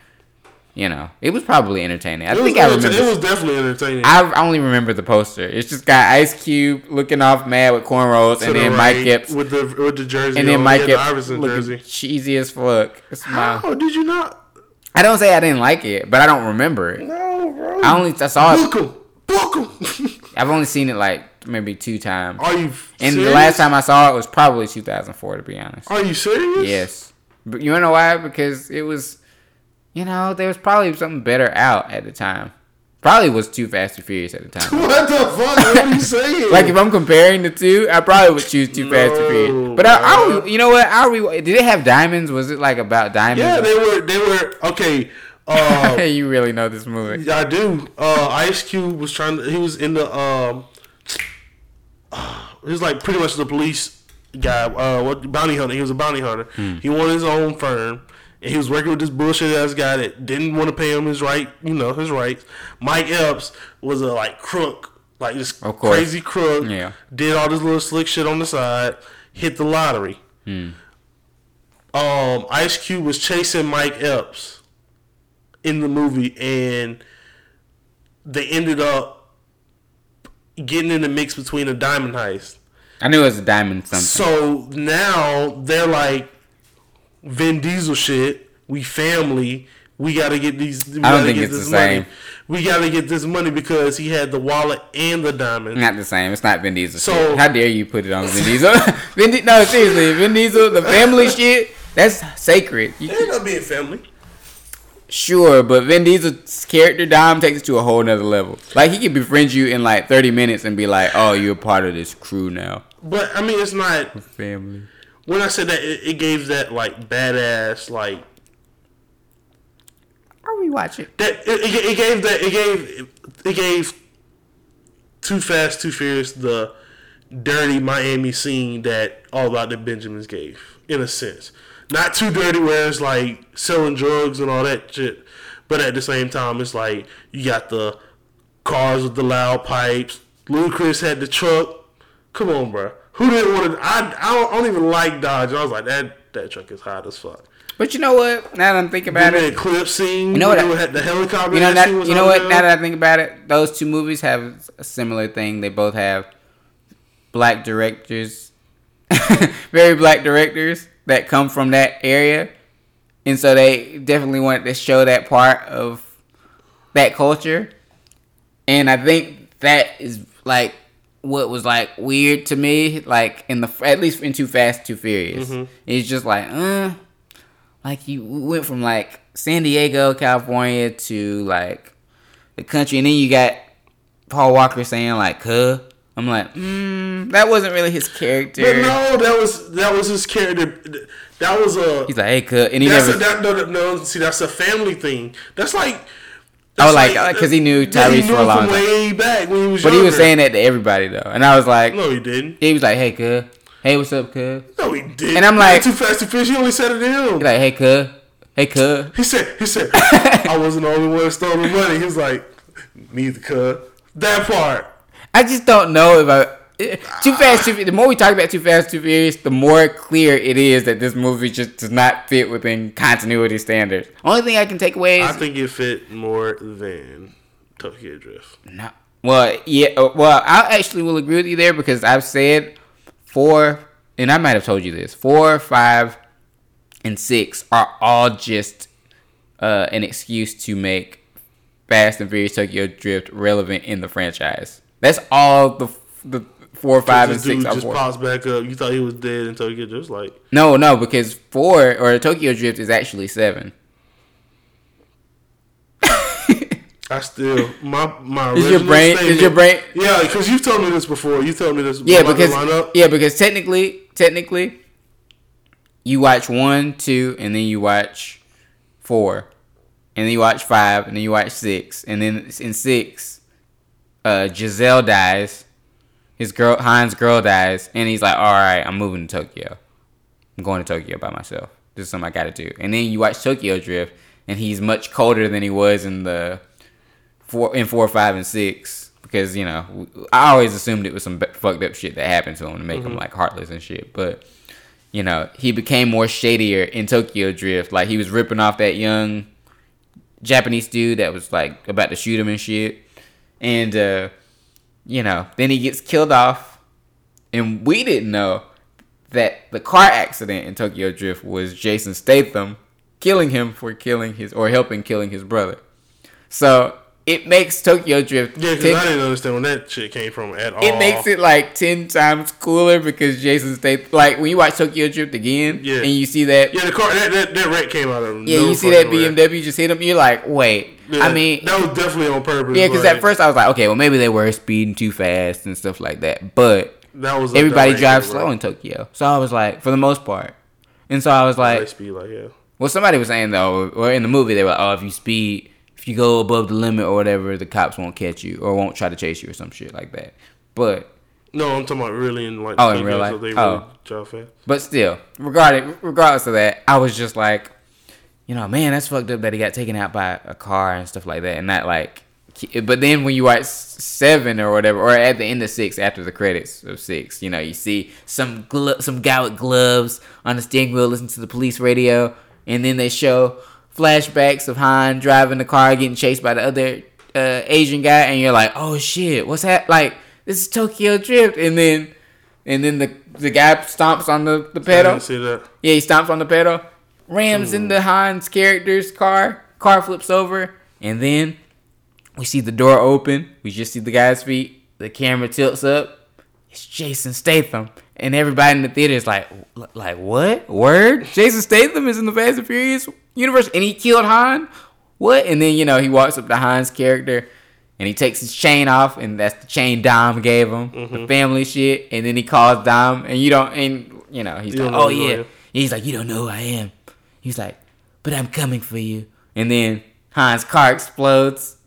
you know, it was probably entertaining. I it think I remember. It was definitely entertaining. I only remember the poster. It's just got Ice Cube looking off mad with cornrows, to and the then right, Mike Epps with the with the jersey, and then Mike Epps the looking cheesy as fuck. How did you not? I don't say I didn't like it, but I don't remember it. No, bro. I only I saw it. Book 'em. Book 'em. I've only seen it like maybe two times. Are you? And serious? The last time I saw it was probably two thousand four, to be honest. Are you serious? Yes. But you know why? Because it was. You know, there was probably something better out at the time. Probably was Too Fast, Too Furious at the time. What the fuck? What are you saying? Like, if I'm comparing the two, I probably would choose Too no, Fast, Too Furious. But I, I, you know what? I re- Did it have diamonds? Was it, like, about diamonds? Yeah, they were. They were. Okay. Uh, you really know this movie. I do. Uh, Ice Cube was trying to... He was in the... Um, he was, like, pretty much the police guy. Uh, what bounty hunter. He was a bounty hunter. Hmm. He wanted his own firm. And he was working with this bullshit ass guy that didn't want to pay him his right, you know, his rights. Mike Epps was a like crook, like just crazy crook. Yeah. Did all this little slick shit on the side. Hit the lottery. Hmm. Um, Ice Cube was chasing Mike Epps in the movie, and they ended up getting in the mix between a diamond heist. I knew it was a diamond something. So now they're like. Vin Diesel shit. We family. We gotta get these. We I don't think it's the same. Money. We gotta get this money because he had the wallet and the diamond. Not the same. It's not Vin Diesel. So shit. How dare you put it on Vin Diesel? Vin Di- no, seriously, Vin Diesel, the family shit. That's sacred. You ain't no being family. Sure, but Vin Diesel's character Dom takes it to a whole nother level. Like he could befriend you in like thirty minutes and be like, "Oh, you're a part of this crew now." But I mean, it's not family. When I said that, it, it gave that, like, badass, like... I'll rewatch it. That, it, it, it gave that... It gave... It gave Too Fast, Too Furious the dirty Miami scene that All About the Benjamins gave, in a sense. Not too dirty where it's, like, selling drugs and all that shit, but at the same time, it's like, you got the cars with the loud pipes. Ludacris had the truck. Come on, bro. Who didn't want to? I I don't, I don't even like Dodge. I was like, that that truck is hot as fuck. But you know what? Now that I'm thinking about it, that clip scene. You know what? You know, I, the helicopter. You know that. You know what? There. Now that I think about it, those two movies have a similar thing. They both have black directors, very black directors that come from that area, and so they definitely wanted to show that part of that culture. And I think that is like what was like weird to me, like in the at least in Too Fast, Too Furious. Mm-hmm. It's just like, uh, like you went from like San Diego, California to like the country, and then you got Paul Walker saying like, "Huh." I'm like, mm, that wasn't really his character. But no, that was that was his character. That was a. He's like, hey, cut, and he that's never. A, that, no, no, see, that's a family thing. That's like. That's oh, like because like, he knew Tyrese for a long time. Way back when he was. But younger. He was saying that to everybody though, and I was like, no, he didn't. He was like, hey, cut, hey, what's up, cut? No, he didn't. And I'm like, Too Fast, Too Furious. He only said it to him. He's like, hey, cut, hey, cut. He said, he said, I wasn't the only one stealing money. He was like, neither, cut. That part. I just don't know if I... Too Fast, Too Furious... The more we talk about Too Fast, Too Furious, the more clear it is that this movie just does not fit within continuity standards. Only thing I can take away is... I think it fit more than Tokyo Drift. No. Well, yeah. Well, I actually will agree with you there because I've said four... And I might have told you this. Four, five, and six are all just uh, an excuse to make Fast and Furious Tokyo Drift relevant in the franchise. That's all the the four, five, and six. Dude just pops back up. You thought he was dead in Tokyo Drift, like no, no, because four or Tokyo Drift is actually seven. I still my my. Is your brain? Statement, is your brain? Yeah, because you've told me this before. You told me this. Yeah, because yeah, because technically, technically, you watch one, two, and then you watch four, and then you watch five, and then you watch six, and then in six. Uh, Giselle dies, his girl Han's girl dies, and he's like, all right, I'm moving to Tokyo. I'm going to Tokyo by myself. This is something I gotta do. And then you watch Tokyo Drift, and he's much colder than he was in the four, in four, five, and six, because you know I always assumed it was some fucked up shit that happened to him to make mm-hmm. him like heartless and shit. But you know he became more shadier in Tokyo Drift. Like he was ripping off that young Japanese dude that was like about to shoot him and shit. And, uh, you know, then he gets killed off. And we didn't know that the car accident in Tokyo Drift was Jason Statham killing him for killing his, or helping killing his brother. So, it makes Tokyo Drift... Yeah, because I didn't understand where that shit came from at all. It makes it, like, ten times cooler because Jason Statham... Like, when you watch Tokyo Drift again, yeah. and you see that... Yeah, the car, that, that, that wreck came out of him. Yeah, no you see that B M W wreck. Just hit him, you're like, wait... Yeah, I mean... That was definitely on purpose. Yeah, because like, at first I was like, okay, well, maybe they were speeding too fast and stuff like that. But that was like everybody drives slow right. in Tokyo. So I was like, for the most part. And so I was like... I speed like, yeah. Well, somebody was saying, though, or in the movie, they were like, oh, if you speed, if you go above the limit or whatever, the cops won't catch you or won't try to chase you or some shit like that. But... No, I'm talking about really in like... Oh, in real life? So they oh. really drive fast. But still, regardless, regardless of that, I was just like... You know, man, that's fucked up that he got taken out by a car and stuff like that. And not like... But then when you watch seven or whatever, or at the end of six, after the credits of six, you know, you see some glo- some guy with gloves on the steering wheel listening to the police radio. And then they show flashbacks of Han driving the car, getting chased by the other uh, Asian guy. And you're like, oh, shit, what's that? Like, this is Tokyo Drift. And then and then the, the guy stomps on the, the pedal. I didn't see that. Yeah, he stomps on the pedal. Rams mm. into Han's character's car. Car flips over. And then we see the door open. We just see the guy's feet. The camera tilts up. It's Jason Statham. And everybody in the theater is like, like what? Word? Jason Statham is in the Fast and Furious universe. And he killed Han? What? And then, you know, he walks up to Han's character. And he takes his chain off. And that's the chain Dom gave him. Mm-hmm. The family shit. And then he calls Dom. And you don't, and, you know, he's you like, oh, yeah. And he's like, you don't know who I am. He's like, but I'm coming for you. And then Han's car explodes.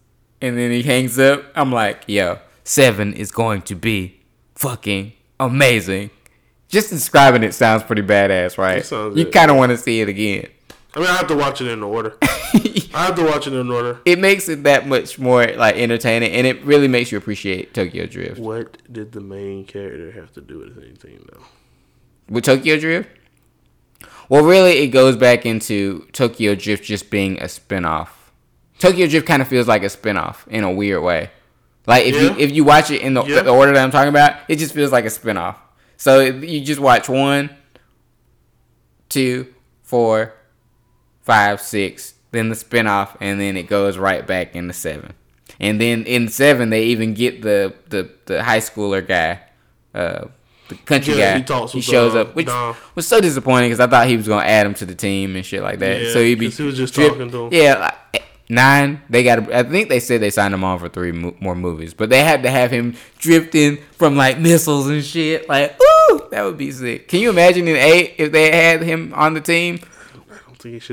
And then he hangs up. I'm like, yo, seven is going to be fucking amazing. Just describing it sounds pretty badass, right? You kind of want to see it again. I mean, I have to watch it in order. I have to watch it in order. It makes it that much more like entertaining, and it really makes you appreciate Tokyo Drift. What did the main character have to do with anything, though? With Tokyo Drift? Well, really, it goes back into Tokyo Drift just being a spinoff. Tokyo Drift kind of feels like a spinoff in a weird way. Like, if yeah. you if you watch it in the, yeah. the order that I'm talking about, it just feels like a spinoff. So, if you just watch one, two, four, five, six, then the spinoff, and then it goes right back into seven. And then in seven, they even get the, the, the high schooler guy, uh, the country yeah, guy. He, talks he shows the, up, which nah. was so disappointing because I thought he was going to add him to the team and shit like that. Yeah, so he'd be he was just drip, talking to him. Yeah, like, nine. They got. I think they said they signed him on for three mo- more movies, but they had to have him drifting from like missiles and shit. Like, ooh, that would be sick. Can you imagine in eight if they had him on the team?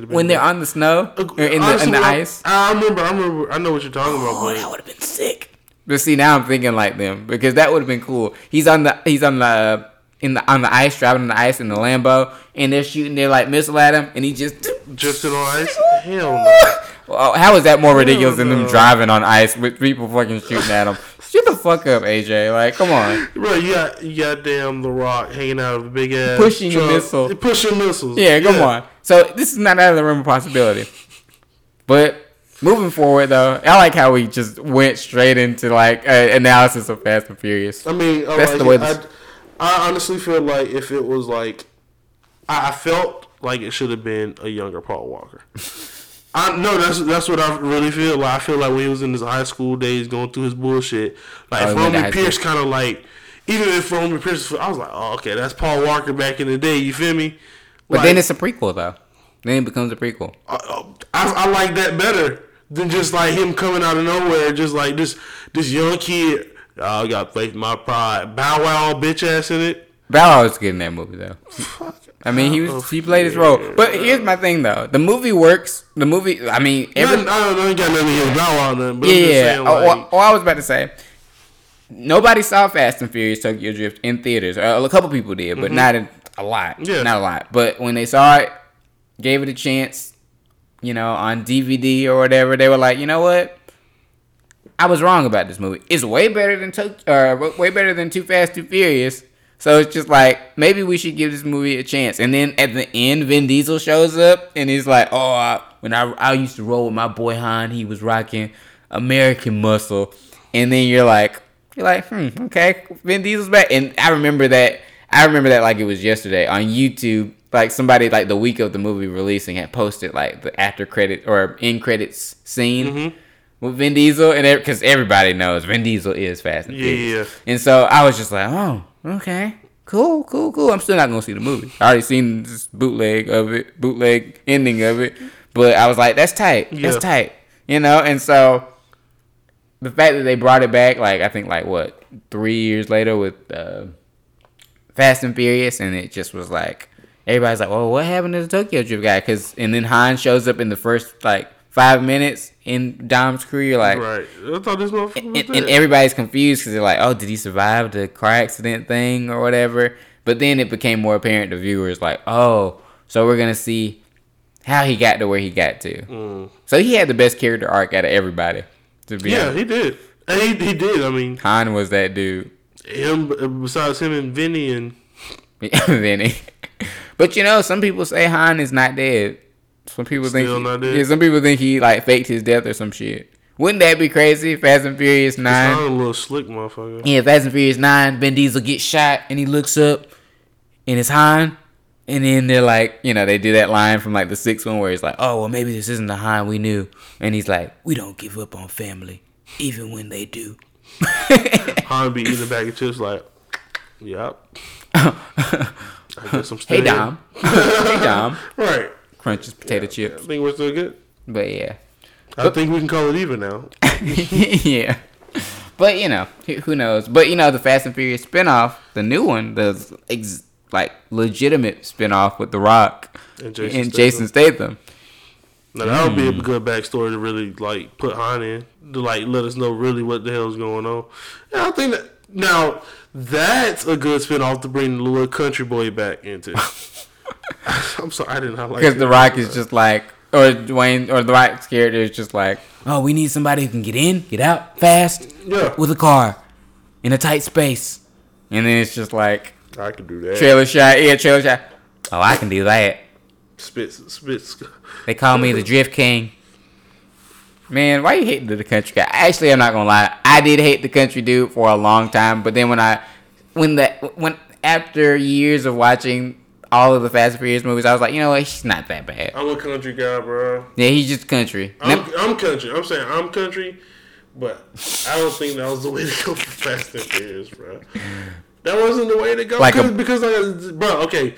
When they're on the snow or in the, in the ice. I remember, I remember, I know what you're talking about. Oh, that would have been sick. But see, now I'm thinking like them because that would have been cool. He's on the, he's on the, in the on the ice, driving on the ice in the Lambo, and they're shooting their like missile at him, and he just drifting on ice. Hell no. Well, how is that more ridiculous than them driving on ice with people fucking shooting at them? Shut the fuck up, A J. Like, come on. Bro, you got, you got damn The Rock hanging out of a big ass Pushing truck. a missile. Pushing missiles. Yeah, come yeah. on. So, this is not out of the realm of possibility. But, moving forward, though, I like how we just went straight into, like, an analysis of Fast and Furious. I mean, that's like, the way this- I, I honestly feel like if it was, like, I, I felt like it should have been a younger Paul Walker. I no, that's that's what I really feel like. I feel like when he was in his high school days, going through his bullshit, like oh, Roman Pierce kind of like, even if Roman Pierce, I was like, oh, okay, that's Paul Walker back in the day. You feel me? But like, then it's a prequel though. Then it becomes a prequel. I, I, I like that better than just like him coming out of nowhere, just like this this young kid. Oh, I got faith in my pride. Bow Wow, bitch ass in it. Bow Wow was good in that movie though. I mean, he was he played his role. But here's my thing, though. The movie works. The movie, I mean... Every, no, I don't know. You got nothing to hear about them. But yeah, saying, like, oh, oh, I was about to say, nobody saw Fast and Furious Tokyo Drift in theaters. A couple people did, but mm-hmm. not in, a lot. Yeah. Not a lot. But when they saw it, gave it a chance, you know, on D V D or whatever, they were like, you know what? I was wrong about this movie. It's way better than Tokyo, uh, way better than Too Fast, Too Furious. So it's just like, maybe we should give this movie a chance. And then at the end, Vin Diesel shows up and he's like, oh, I, when I I used to roll with my boy Han, he was rocking American Muscle. And then you're like, you're like, hmm, okay, Vin Diesel's back. And I remember that, I remember that like it was yesterday on YouTube. Like somebody like the week of the movie releasing had posted like the after credit or end credits scene. Mm-hmm. With Vin Diesel, and because everybody knows Vin Diesel is Fast and Furious. Yeah. And so I was just like, oh, okay, cool, cool, cool. I'm still not going to see the movie. I already seen this bootleg of it, bootleg ending of it. But I was like, that's tight. Yeah. That's tight. You know, and so the fact that they brought it back, like, I think, like, what, three years later with uh, Fast and Furious, and it just was like, everybody's like, well, what happened to the Tokyo Drift guy? Cause, and then Han shows up in the first, like, Five minutes in Dom's career, like, right. I thought this was and, and everybody's confused because they're like, "Oh, did he survive the car accident thing or whatever?" But then it became more apparent to viewers, like, "Oh, so we're gonna see how he got to where he got to." Mm. So he had the best character arc out of everybody. To be yeah, honest. he did. He he did. I mean, Han was that dude. Him besides him and Vinny and Vinny, but you know, some people say Han is not dead. Some people Still think he, yeah, some people think he like faked his death or some shit. Wouldn't that be crazy? Fast and Furious nine. It's not a little slick motherfucker. Yeah, Fast and Furious nine, Vin Diesel gets shot and he looks up and it's Han. And then they're like, you know, they do that line from like the sixth one where he's like, oh well maybe this isn't the Han we knew. And he's like, we don't give up on family, even when they do. Han be eating a bag of chips like, yep. I guess I'm still hey Dom. hey Dom. Right. Crunches potato yeah, chips. I think we're still good. But yeah. I but, think we can call it even now. yeah. But you know, who knows? But you know, the Fast and Furious spinoff, the new one, the ex- like legitimate spinoff with The Rock and Jason, and Statham. Jason Statham. Now that would mm. be a good backstory to really like put Han in to like let us know really what the hell's going on. And I think that now that's a good spinoff to bring the little country boy back into. I'm sorry, I did not like it. Because The Rock is just like, or Dwayne, or The Rock's character is just like, oh, we need somebody who can get in, get out fast, yeah, with a car, in a tight space. And then it's just like, I can do that. Trailer shot, yeah, trailer shot. Oh, I can do that. Spits, spits. They call me the Drift King. Man, why you hating the country guy? Actually, I'm not gonna lie. I did hate the country dude for a long time, but then when I, when the, when after years of watching all of the Fast and Furious movies, I was like, you know what? He's not that bad. I'm a country guy, bro. Yeah, he's just country. I'm, now, I'm country. I'm saying I'm country, but I don't think that was the way to go for Fast and Furious, bro. That wasn't the way to go, like a, because, I, bro. Okay,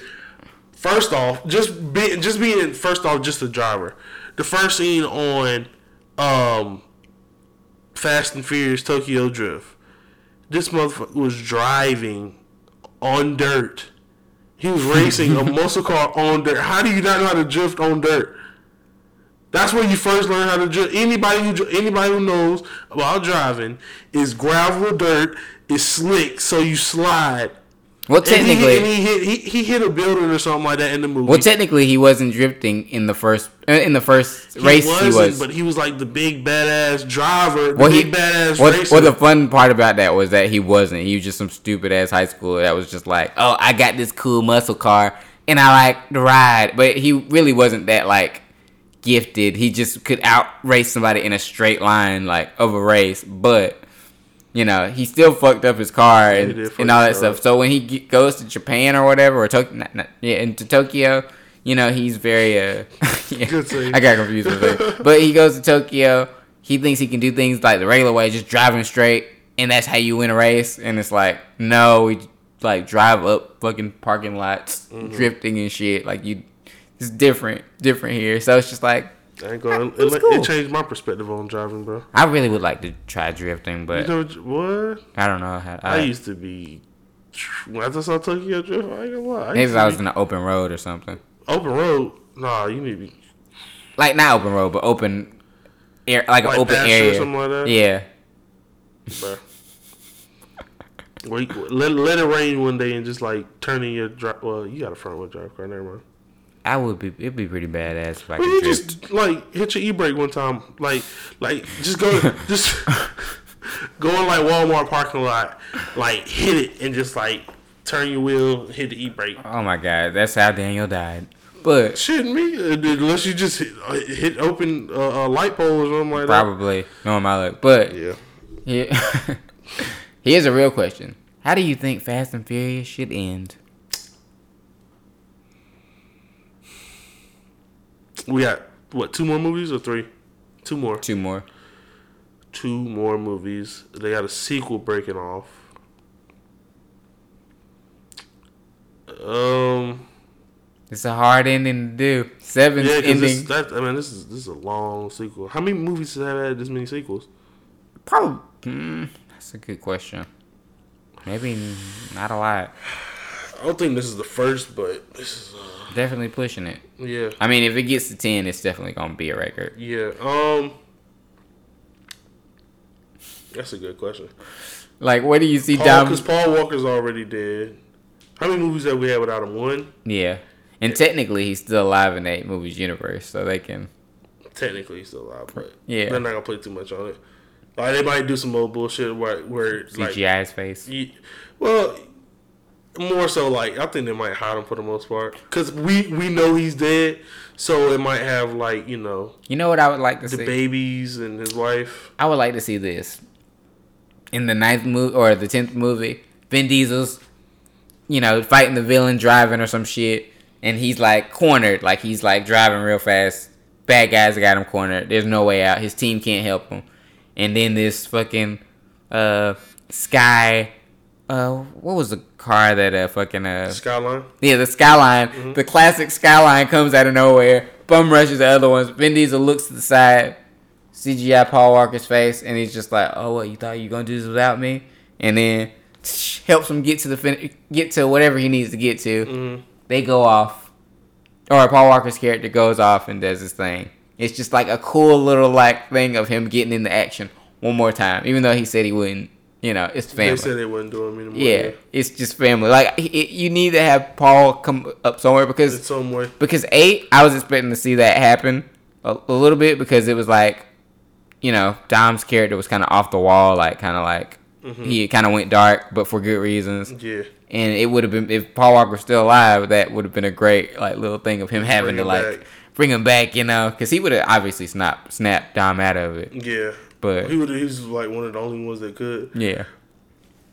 first off, just be, just being first off, just the driver. The first scene on. Um, Fast and Furious Tokyo Drift. This motherfucker was driving on dirt. He was racing a muscle car on dirt. How do you not know how to drift on dirt? That's where you first learn how to drift. Anybody who anybody who knows about driving is gravel, dirt is slick, so you slide. Well, technically, and he, hit, and he, hit, he he hit a building or something like that in the movie. Well, technically, he wasn't drifting in the first in the first he race. Wasn't, he was, but he was like the big badass driver, well, the big he, badass well, racer. Well, the fun part about that was that he wasn't. He was just some stupid ass high schooler that was just like, "Oh, I got this cool muscle car and I like to ride," but he really wasn't that like gifted. He just could out race somebody in a straight line like of a race, but. You know, he still fucked up his car and, yeah, and all that stuff. So when he ge- goes to Japan or whatever, or Tokyo, not, not, yeah, into Tokyo, you know, he's very. Uh, yeah, I got confused with that. But he goes to Tokyo. He thinks he can do things like the regular way, just driving straight, and that's how you win a race. And it's like, no, we like drive up fucking parking lots, mm-hmm. drifting and shit. Like you, it's different, different here. So it's just like. I ain't going. It, cool. It changed my perspective on driving, bro. I really would like to try drifting, but you know what? I don't know. How, I, I used to be. When I saw Tokyo Drift, I ain't gonna lie. Maybe I was in an open road or something. Open road? Nah, you need to be. Like not open road, but open air, like, like an open area. Or something like that? Yeah. Bro. let let it rain one day and just like turning your drive. Well, you got a front wheel drive car, never mind. I would be. It'd be pretty badass if I could. Well, you drift. Just like hit your e-brake one time, like, like just go, just go in like Walmart parking lot, like hit it and just like turn your wheel, hit the e-brake. Oh my God, that's how Daniel died. But shouldn't be unless you just hit, hit open uh, uh, light poles or something like probably, that. Probably knowing my luck, but yeah, yeah. Here's a real question: how do you think Fast and Furious should end? We got, what, two more movies or three? Two more. Two more. Two more movies. They got a sequel breaking off. Um, It's a hard ending to do. Seven yeah, ending. That, I mean, this is this is a long sequel. How many movies have had this many sequels? Probably. Mm, that's a good question. Maybe not a lot. I don't think this is the first, but this is... Uh, Definitely pushing it. Yeah. I mean, if it gets to ten, it's definitely going to be a record. Yeah. Um. That's a good question. Like, what do you see down... Because Paul Walker's already dead. How many movies have we had without him? One? Yeah. And yeah. Technically, he's still alive in that movie's universe, so they can... Technically, he's still alive, but... Yeah. They're not going to play too much on it. Like, they might do some old bullshit where... where C G I like, his face. You, well... More so, like, I think they might hide him for the most part. Because we, we know he's dead, so it might have, like, you know... You know what I would like to the see? The babies and his wife. I would like to see this. In the ninth movie, or the tenth movie, Vin Diesel's, you know, fighting the villain, driving or some shit, and he's, like, cornered. Like, he's, like, driving real fast. Bad guys got him cornered. There's no way out. His team can't help him. And then this fucking, uh, Sky... Uh, what was the car that uh fucking uh Skyline? Yeah, the Skyline. Mm-hmm. The classic Skyline comes out of nowhere. Bum rushes the other ones. Vin Diesel looks to the side, C G I Paul Walker's face, and he's just like, "Oh, what you thought you were gonna do this without me?" And then tsh, helps him get to the fin- get to whatever he needs to get to. Mm-hmm. They go off, or Paul Walker's character goes off and does his thing. It's just like a cool little like thing of him getting into action one more time, even though he said he wouldn't. You know, it's family. They said they wasn't doing me anymore. Yeah, yeah, it's just family. Like, it, you need to have Paul come up somewhere because it's somewhere. Because eight, I was expecting to see that happen a, a little bit because it was like, you know, Dom's character was kind of off the wall, like kind of like mm-hmm. he kind of went dark, but for good reasons. Yeah. And it would have been, if Paul Walker was still alive, that would have been a great like little thing of him having bring to him like back. bring him back, you know, because he would have obviously snapped snapped Dom out of it. Yeah. But he, he was like one of the only ones that could. Yeah.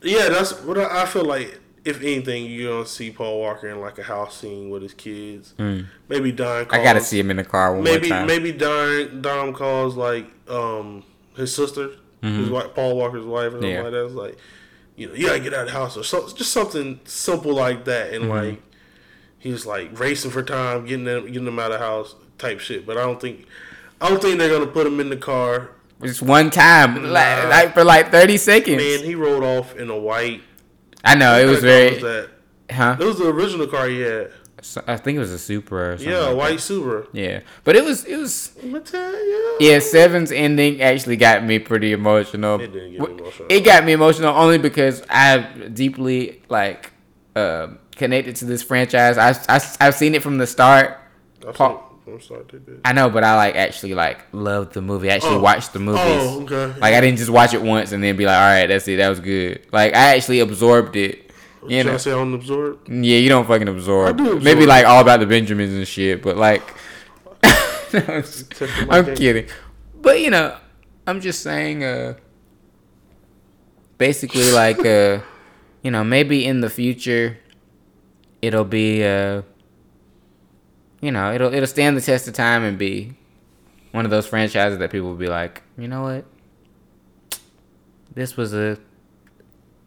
Yeah, that's what I, I feel like. If anything, you don't see Paul Walker in like a house scene with his kids. Mm. Maybe Don calls. I got to see him in the car one maybe, more time. Maybe Don, Don calls like um, his sister, mm-hmm. his wife, Paul Walker's wife, or something yeah. like that. It's like, you know, you got to get out of the house or so, just something simple like that. And mm-hmm. like, he's like racing for time, getting them, getting them out of the house type shit. But I don't think, I don't think they're going to put him in the car. Just one time, nah. like, like for like thirty seconds. Man, he rode off in a white. I know it was very. Was that? Huh? It was the original car he had. So, I think it was a Supra. Or something yeah, a like white that. Supra. Yeah, but it was it was. Mateo. Yeah, Seven's ending actually got me pretty emotional. It didn't get me emotional. It got me emotional only because I've deeply like uh, connected to this franchise. I I've, I've seen it from the start. I Paul. I'm sorry, they did. I know, but I like actually like loved the movie. I actually oh. watched the movies. Oh, okay. Like I didn't just watch it once and then be like, all right, that's it, that was good. Like I actually absorbed it. You, you know? Trying to say I don't absorb? Yeah, you don't fucking absorb. I do absorb. Maybe like All About the Benjamins and shit, but like, no, I'm, just, I'm kidding. But you know, I'm just saying, uh, basically like, uh, you know, maybe in the future, it'll be. Uh, You know, it'll it'll stand the test of time and be one of those franchises that people will be like, you know what? This was a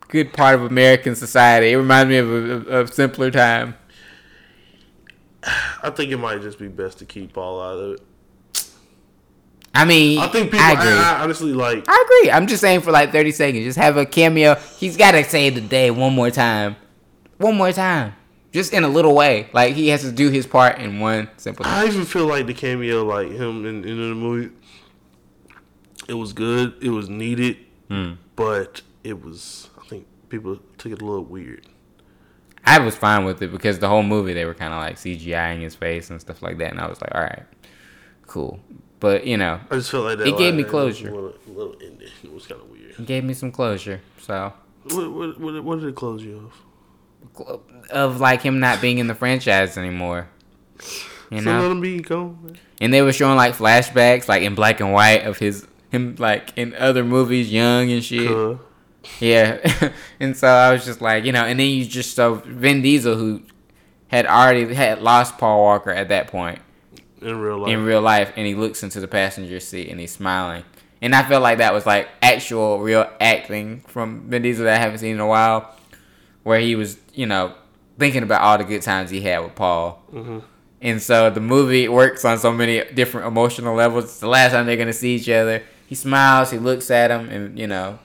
good part of American society. It reminds me of a, a simpler time. I think it might just be best to keep Paul out of it. I mean, I think people. I, agree. I, I honestly like. I agree. I'm just saying for like thirty seconds, just have a cameo. He's got to save the day one more time. One more time. Just in a little way. Like, he has to do his part in one simple thing. I even feel like the cameo, like, him in, in the movie, it was good. It was needed. Mm. But it was, I think people took it a little weird. I was fine with it because the whole movie, they were kind of, like, CGIing his face and stuff like that. And I was like, all right, cool. But, you know, I just felt like that. It gave me closure. A little, little ending. It was kind of weird. It gave me some closure, so. What, what, what, what did it close you off? Of like him not being in the franchise anymore, you know. So let him be go. And they were showing like flashbacks, like in black and white, of his him like in other movies, young and shit. Cool. Yeah, and so I was just like, you know. And then you just so Vin Diesel, who had already had lost Paul Walker at that point in real life, in real life, and he looks into the passenger seat and he's smiling. And I felt like that was like actual real acting from Vin Diesel that I haven't seen in a while. Where he was, you know, thinking about all the good times he had with Paul. Mm-hmm. And so the movie works on so many different emotional levels. It's the last time they're going to see each other. He smiles, he looks at him, and, you know,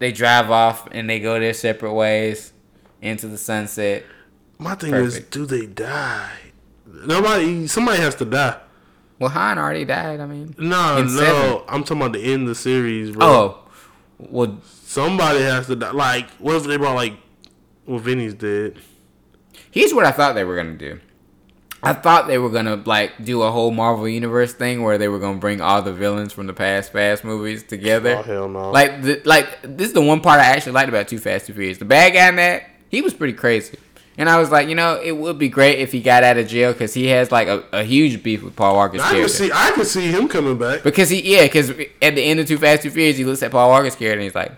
they drive off and they go their separate ways into the sunset. My thing Perfect. Is, do they die? Nobody, somebody has to die. Well, Han already died, I mean. No, no, seven. I'm talking about the end of the series, bro. Oh. Well, somebody has to die. Like, what if they brought, like, well, Vinny's dead. Here's what I thought they were going to do. I thought they were going to, like, do a whole Marvel Universe thing where they were going to bring all the villains from the past Fast movies together. Oh, hell no. Like, the, like this is the one part I actually liked about Too Fast, Too Furious. The bad guy in that, he was pretty crazy. And I was like, you know, it would be great if he got out of jail because he has, like, a, a huge beef with Paul Walker's I character. Can see, I could see him coming back. Because he, yeah, because at the end of Too Fast, Too Furious, he looks at Paul Walker's character and he's like,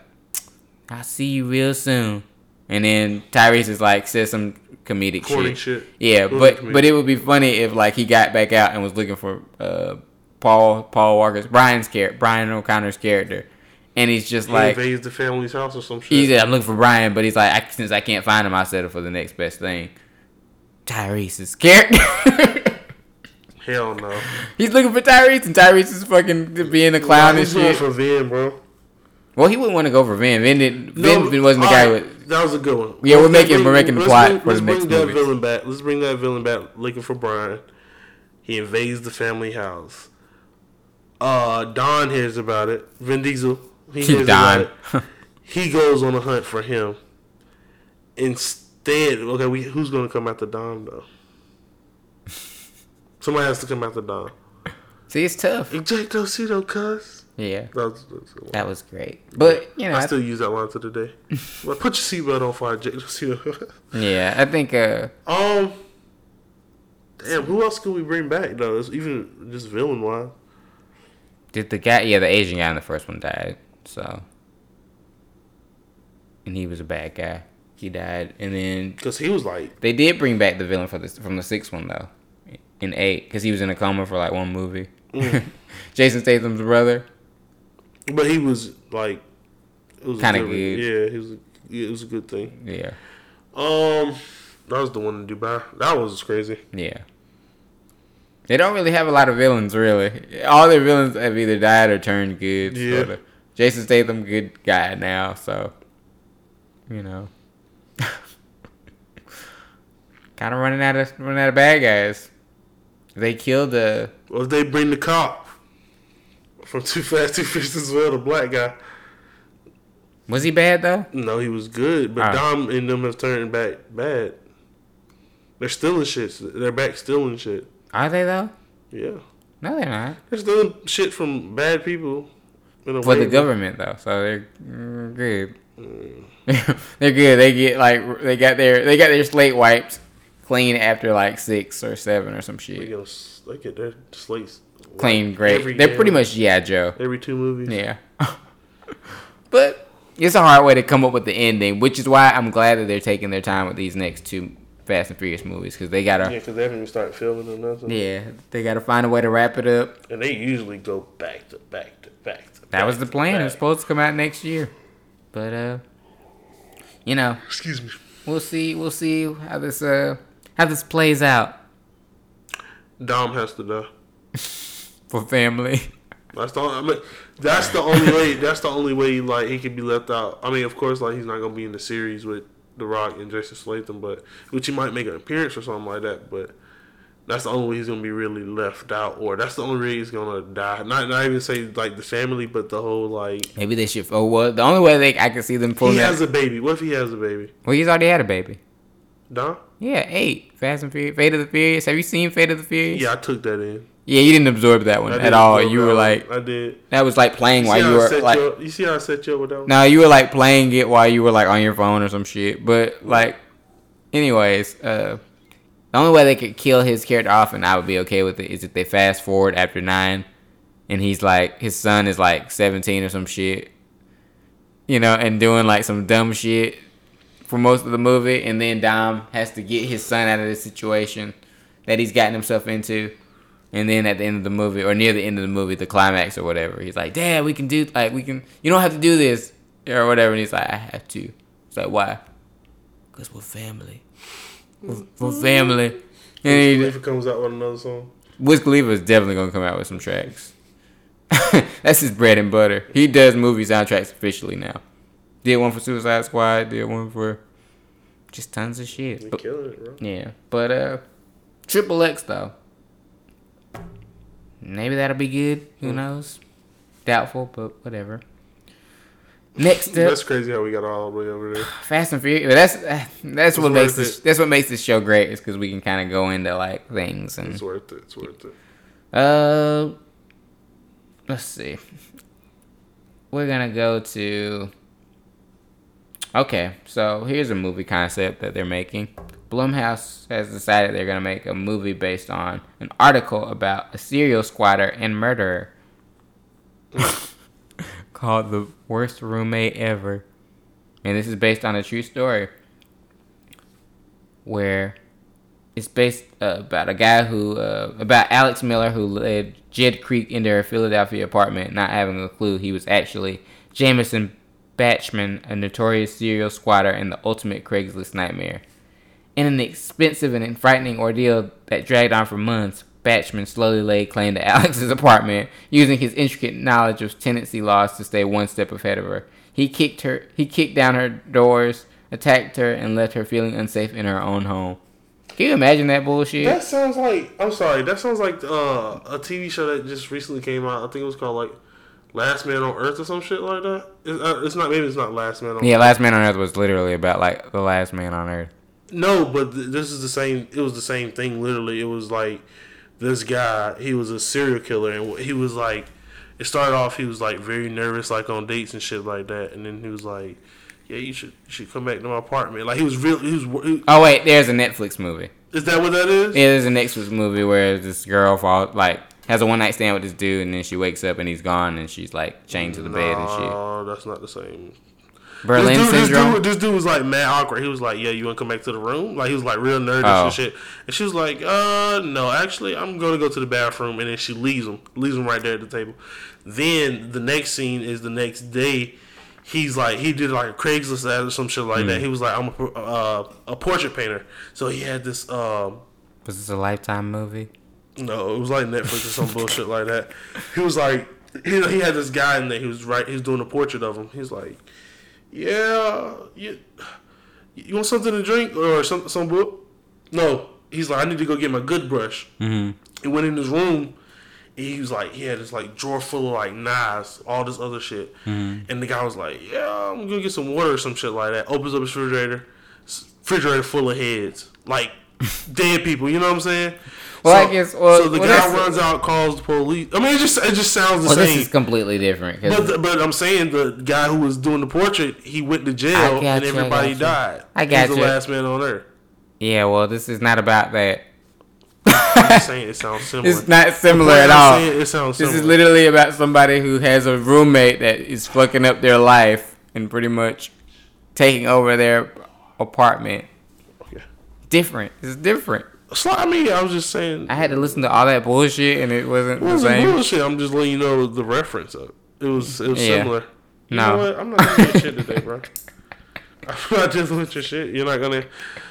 I'll see you real soon. And then Tyrese is like says some comedic Corny shit. shit. Yeah, Corny but comedic. But it would be funny if like he got back out and was looking for uh, Paul Paul Walker's Brian's character, Brian O'Connor's character, and he's just he like invades the family's house or some shit. He's like, I'm looking for Brian, but he's like I, since I can't find him, I settle for the next best thing. Tyrese's character. Hell no. He's looking for Tyrese, and Tyrese is fucking being a clown no, and shit. He's looking for Vin, bro. Well, he wouldn't want to go for Vin. Vin didn't. No, Vin wasn't the guy right. with. That was a good one. Yeah, let's we're making bring, we're making the plot bring, for the next movie. Let's bring that movies. villain back. Let's bring that villain back. Looking for Brian, he invades the family house. Uh, Don hears about it. Vin Diesel. He hears Don. about it. he goes on a hunt for him. Instead, okay, we, who's going to come after Dom, though? Somebody has to come after Dom. See, it's tough. Eject Osito, cuz. Yeah. That was, that was great. But, you know. I still I th- use that line to the day. Well, put your seatbelt on fire, Eject Osito. Yeah, I think. Uh, um. Damn, who else could we bring back, though? It's even just villain wise. Did the guy. Yeah, the Asian guy in the first one died, so. And he was a bad guy. He died. And then. Because he was like. They did bring back the villain for this, from the sixth one, though. In eight. Because he was in a coma for like one movie. Mm. Jason Statham's brother. But he was like. Kind of good. Yeah, he was, yeah, it was a good thing. Yeah. Um, That was the one in Dubai. That was crazy. Yeah. They don't really have a lot of villains, really. All their villains have either died or turned good. Yeah. Sort of. Jason Statham, good guy now, so. You know. Kind of running out of running out of bad guys. They killed the. Well, if they bring the cop from Too Fast, Too Furious as well, the black guy. Was he bad, though? No, he was good. But oh. Dom and them have turned back bad. They're stealing shit. They're back stealing shit. Are they, though? Yeah. No, they're not. They're stealing shit from bad people. In a For way the government, though. So they're good. Mm. They're good. They get like they got their they got their slate wiped clean after like six or seven or some shit. They get, they get their slates clean, like, great. They're game, pretty much G I. Joe. Every two movies. Yeah. But it's a hard way to come up with the ending, which is why I'm glad that they're taking their time with these next two Fast and Furious movies because they gotta. Yeah, because they haven't even started filming or nothing. Yeah, they gotta find a way to wrap it up. And they usually go back to back to back to. That back was the plan. Back. It was supposed to come out next year. But uh, you know, excuse me. We'll see. We'll see how this uh how this plays out. Dom has to die for family. That's the only, I mean, that's the only way. That's the only way. Like he can be left out. I mean, of course, like he's not gonna be in the series with The Rock and Jason Statham, but which he might make an appearance or something like that. But that's the only way he's gonna be really left out, or that's the only way he's gonna die. Not, not even say like the family, but the whole like. Maybe they should. Oh well, the only way they I can see them pulling. He has out. a baby. What if he has a baby? Well, he's already had a baby. Dom? Yeah, eight. Fast and Furious. Fate of the Furious. Have you seen Fate of the Furious? Yeah, I took that in. Yeah, you didn't absorb that one at all. You were like, I did. That was like playing while you were like. You see how I set you up with that one? No, you were like playing it while you were like on your phone or some shit. But like, anyways, uh. The only way they could kill his character off, and I would be okay with it, is if they fast forward after nine, and he's like, his son is like seventeen or some shit, you know, and doing like some dumb shit for most of the movie, and then Dom has to get his son out of this situation that he's gotten himself into, and then at the end of the movie, or near the end of the movie, the climax or whatever, he's like, Dad, we can do, like, we can, you don't have to do this, or whatever, and he's like, I have to. It's like, why? Because we're family. For family. And Wiz Khalifa comes out with another song. Wiz Khalifa is definitely going to come out with some tracks. That's his bread and butter. He does movie soundtracks officially now. Did one for Suicide Squad. Did one for just tons of shit. They killing it, bro. Yeah. But uh, Triple X, though. Maybe that'll be good. Who hmm. knows? Doubtful, but whatever. Next up, that's crazy how we got all the way over there. Fast and Furious. That's that's, that's what makes this, that's what makes this show great. Is because we can kind of go into like things and. It's worth it. It's worth it. Uh, let's see. We're gonna go to. Okay, so here's a movie concept that they're making. Blumhouse has decided they're gonna make a movie based on an article about a serial squatter and murderer. Called The Worst Roommate Ever. And this is based on a true story. Where it's based uh, about a guy who... Uh, about Alex Miller, who led Jed Creek into her Philadelphia apartment, not having a clue he was actually Jameson Bateman, a notorious serial squatter and the ultimate Craigslist nightmare. In an expensive and frightening ordeal that dragged on for months, Batchman slowly laid claim to Alex's apartment, using his intricate knowledge of tenancy laws to stay one step ahead of her. He kicked her. He kicked down her doors, attacked her, and left her feeling unsafe in her own home. Can you imagine that bullshit? That sounds like. I'm sorry. That sounds like uh, a T V show that just recently came out. I think it was called like Last Man on Earth or some shit like that. It's, uh, it's not. Maybe it's not Last Man on yeah, Earth. Yeah, Last Man on Earth was literally about like the last man on Earth. No, but th- this is the same. It was the same thing. Literally, it was like this guy. He was a serial killer, and he was like. It started off. He was like very nervous, like on dates and shit like that, and then he was like, "Yeah, you should you should come back to my apartment." Like he was real. He was. He, oh wait, there's a Netflix movie. Is that what that is? Yeah, there's a Netflix movie where this girl falls like. Has a one-night stand with this dude, and then she wakes up, and he's gone, and she's, like, chained to the no, bed and shit. No, that's not the same. Berlin this dude, Syndrome? This dude, this dude was, like, mad awkward. He was like, yeah, you want to come back to the room? Like, he was, like, real nerdy oh. and shit. And she was like, uh, no, actually, I'm going to go to the bathroom. And then she leaves him. Leaves him right there at the table. Then the next scene is the next day. He's like, he did like a Craigslist ad or some shit like mm. that. He was like, I'm a, uh, a portrait painter. So he had this. Um, was this a Lifetime movie? No, it was like Netflix or some bullshit like that. He was like, he, he had this guy in there. He was right. He was doing a portrait of him. He's like, yeah, you, you want something to drink or some some book? No. He's like, I need to go get my good brush. Mm-hmm. He went in his room. And he was like, he had this like drawer full of like knives, all this other shit. Mm-hmm. And the guy was like, yeah, I'm gonna get some water or some shit like that. Opens up his refrigerator, refrigerator full of heads, like dead people. You know what I'm saying? Well, so, I guess, well, so the well, guy runs out, calls the police. I mean, it just it just sounds the well, same. Well, this is completely different. But, the, but I'm saying the guy who was doing the portrait, he went to jail and you, everybody I died. I got He's you. He's the last man on earth. Yeah, well, this is not about that. I'm just saying it sounds similar. It's not similar at all. Saying, it sounds similar. This is literally about somebody who has a roommate that is fucking up their life and pretty much taking over their apartment. Okay. Different. It's different. So, I mean, I was just saying. I had to listen to all that bullshit, and it wasn't, it wasn't the same. Bullshit. I'm just letting you know the reference of it. It was it was yeah. similar. You no, know what? I'm not doing shit today, bro. I'm not just with your shit. You're not gonna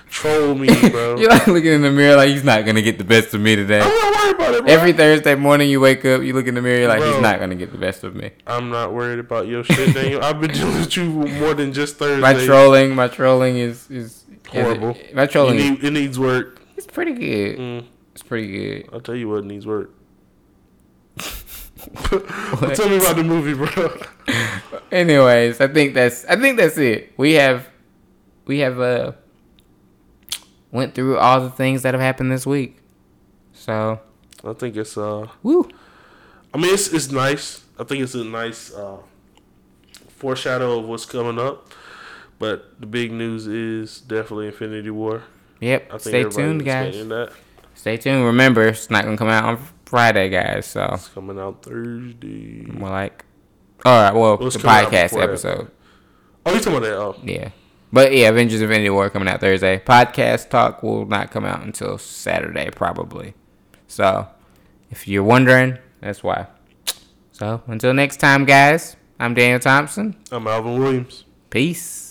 troll me, bro. You're like looking in the mirror like he's not gonna get the best of me today. I'm not worried about it, bro. Every Thursday morning you wake up, you look in the mirror like bro, he's not gonna get the best of me. I'm not worried about your shit, Daniel. I've been dealing with you more than just Thursday. My trolling, my trolling is is horrible. Is it, my trolling, it, need, it needs work. It's pretty good. Mm. It's pretty good. I'll tell you what needs work. What? Tell me about the movie, bro. Anyways, I think that's I think that's it. We have we have uh went through all the things that have happened this week. So I think it's uh woo. I mean it's it's nice. I think it's a nice uh, foreshadow of what's coming up. But the big news is definitely Infinity War. Yep. Stay tuned, guys. That. Stay tuned. Remember, it's not gonna come out on Friday, guys. So it's coming out Thursday. More like, all right. Well, well the podcast episode. That. Oh, you talking about that? Oh, yeah. But yeah, Avengers: Infinity War coming out Thursday. Podcast talk will not come out until Saturday, probably. So, if you're wondering, that's why. So, until next time, guys. I'm Daniel Thompson. I'm Alvin Williams. Peace.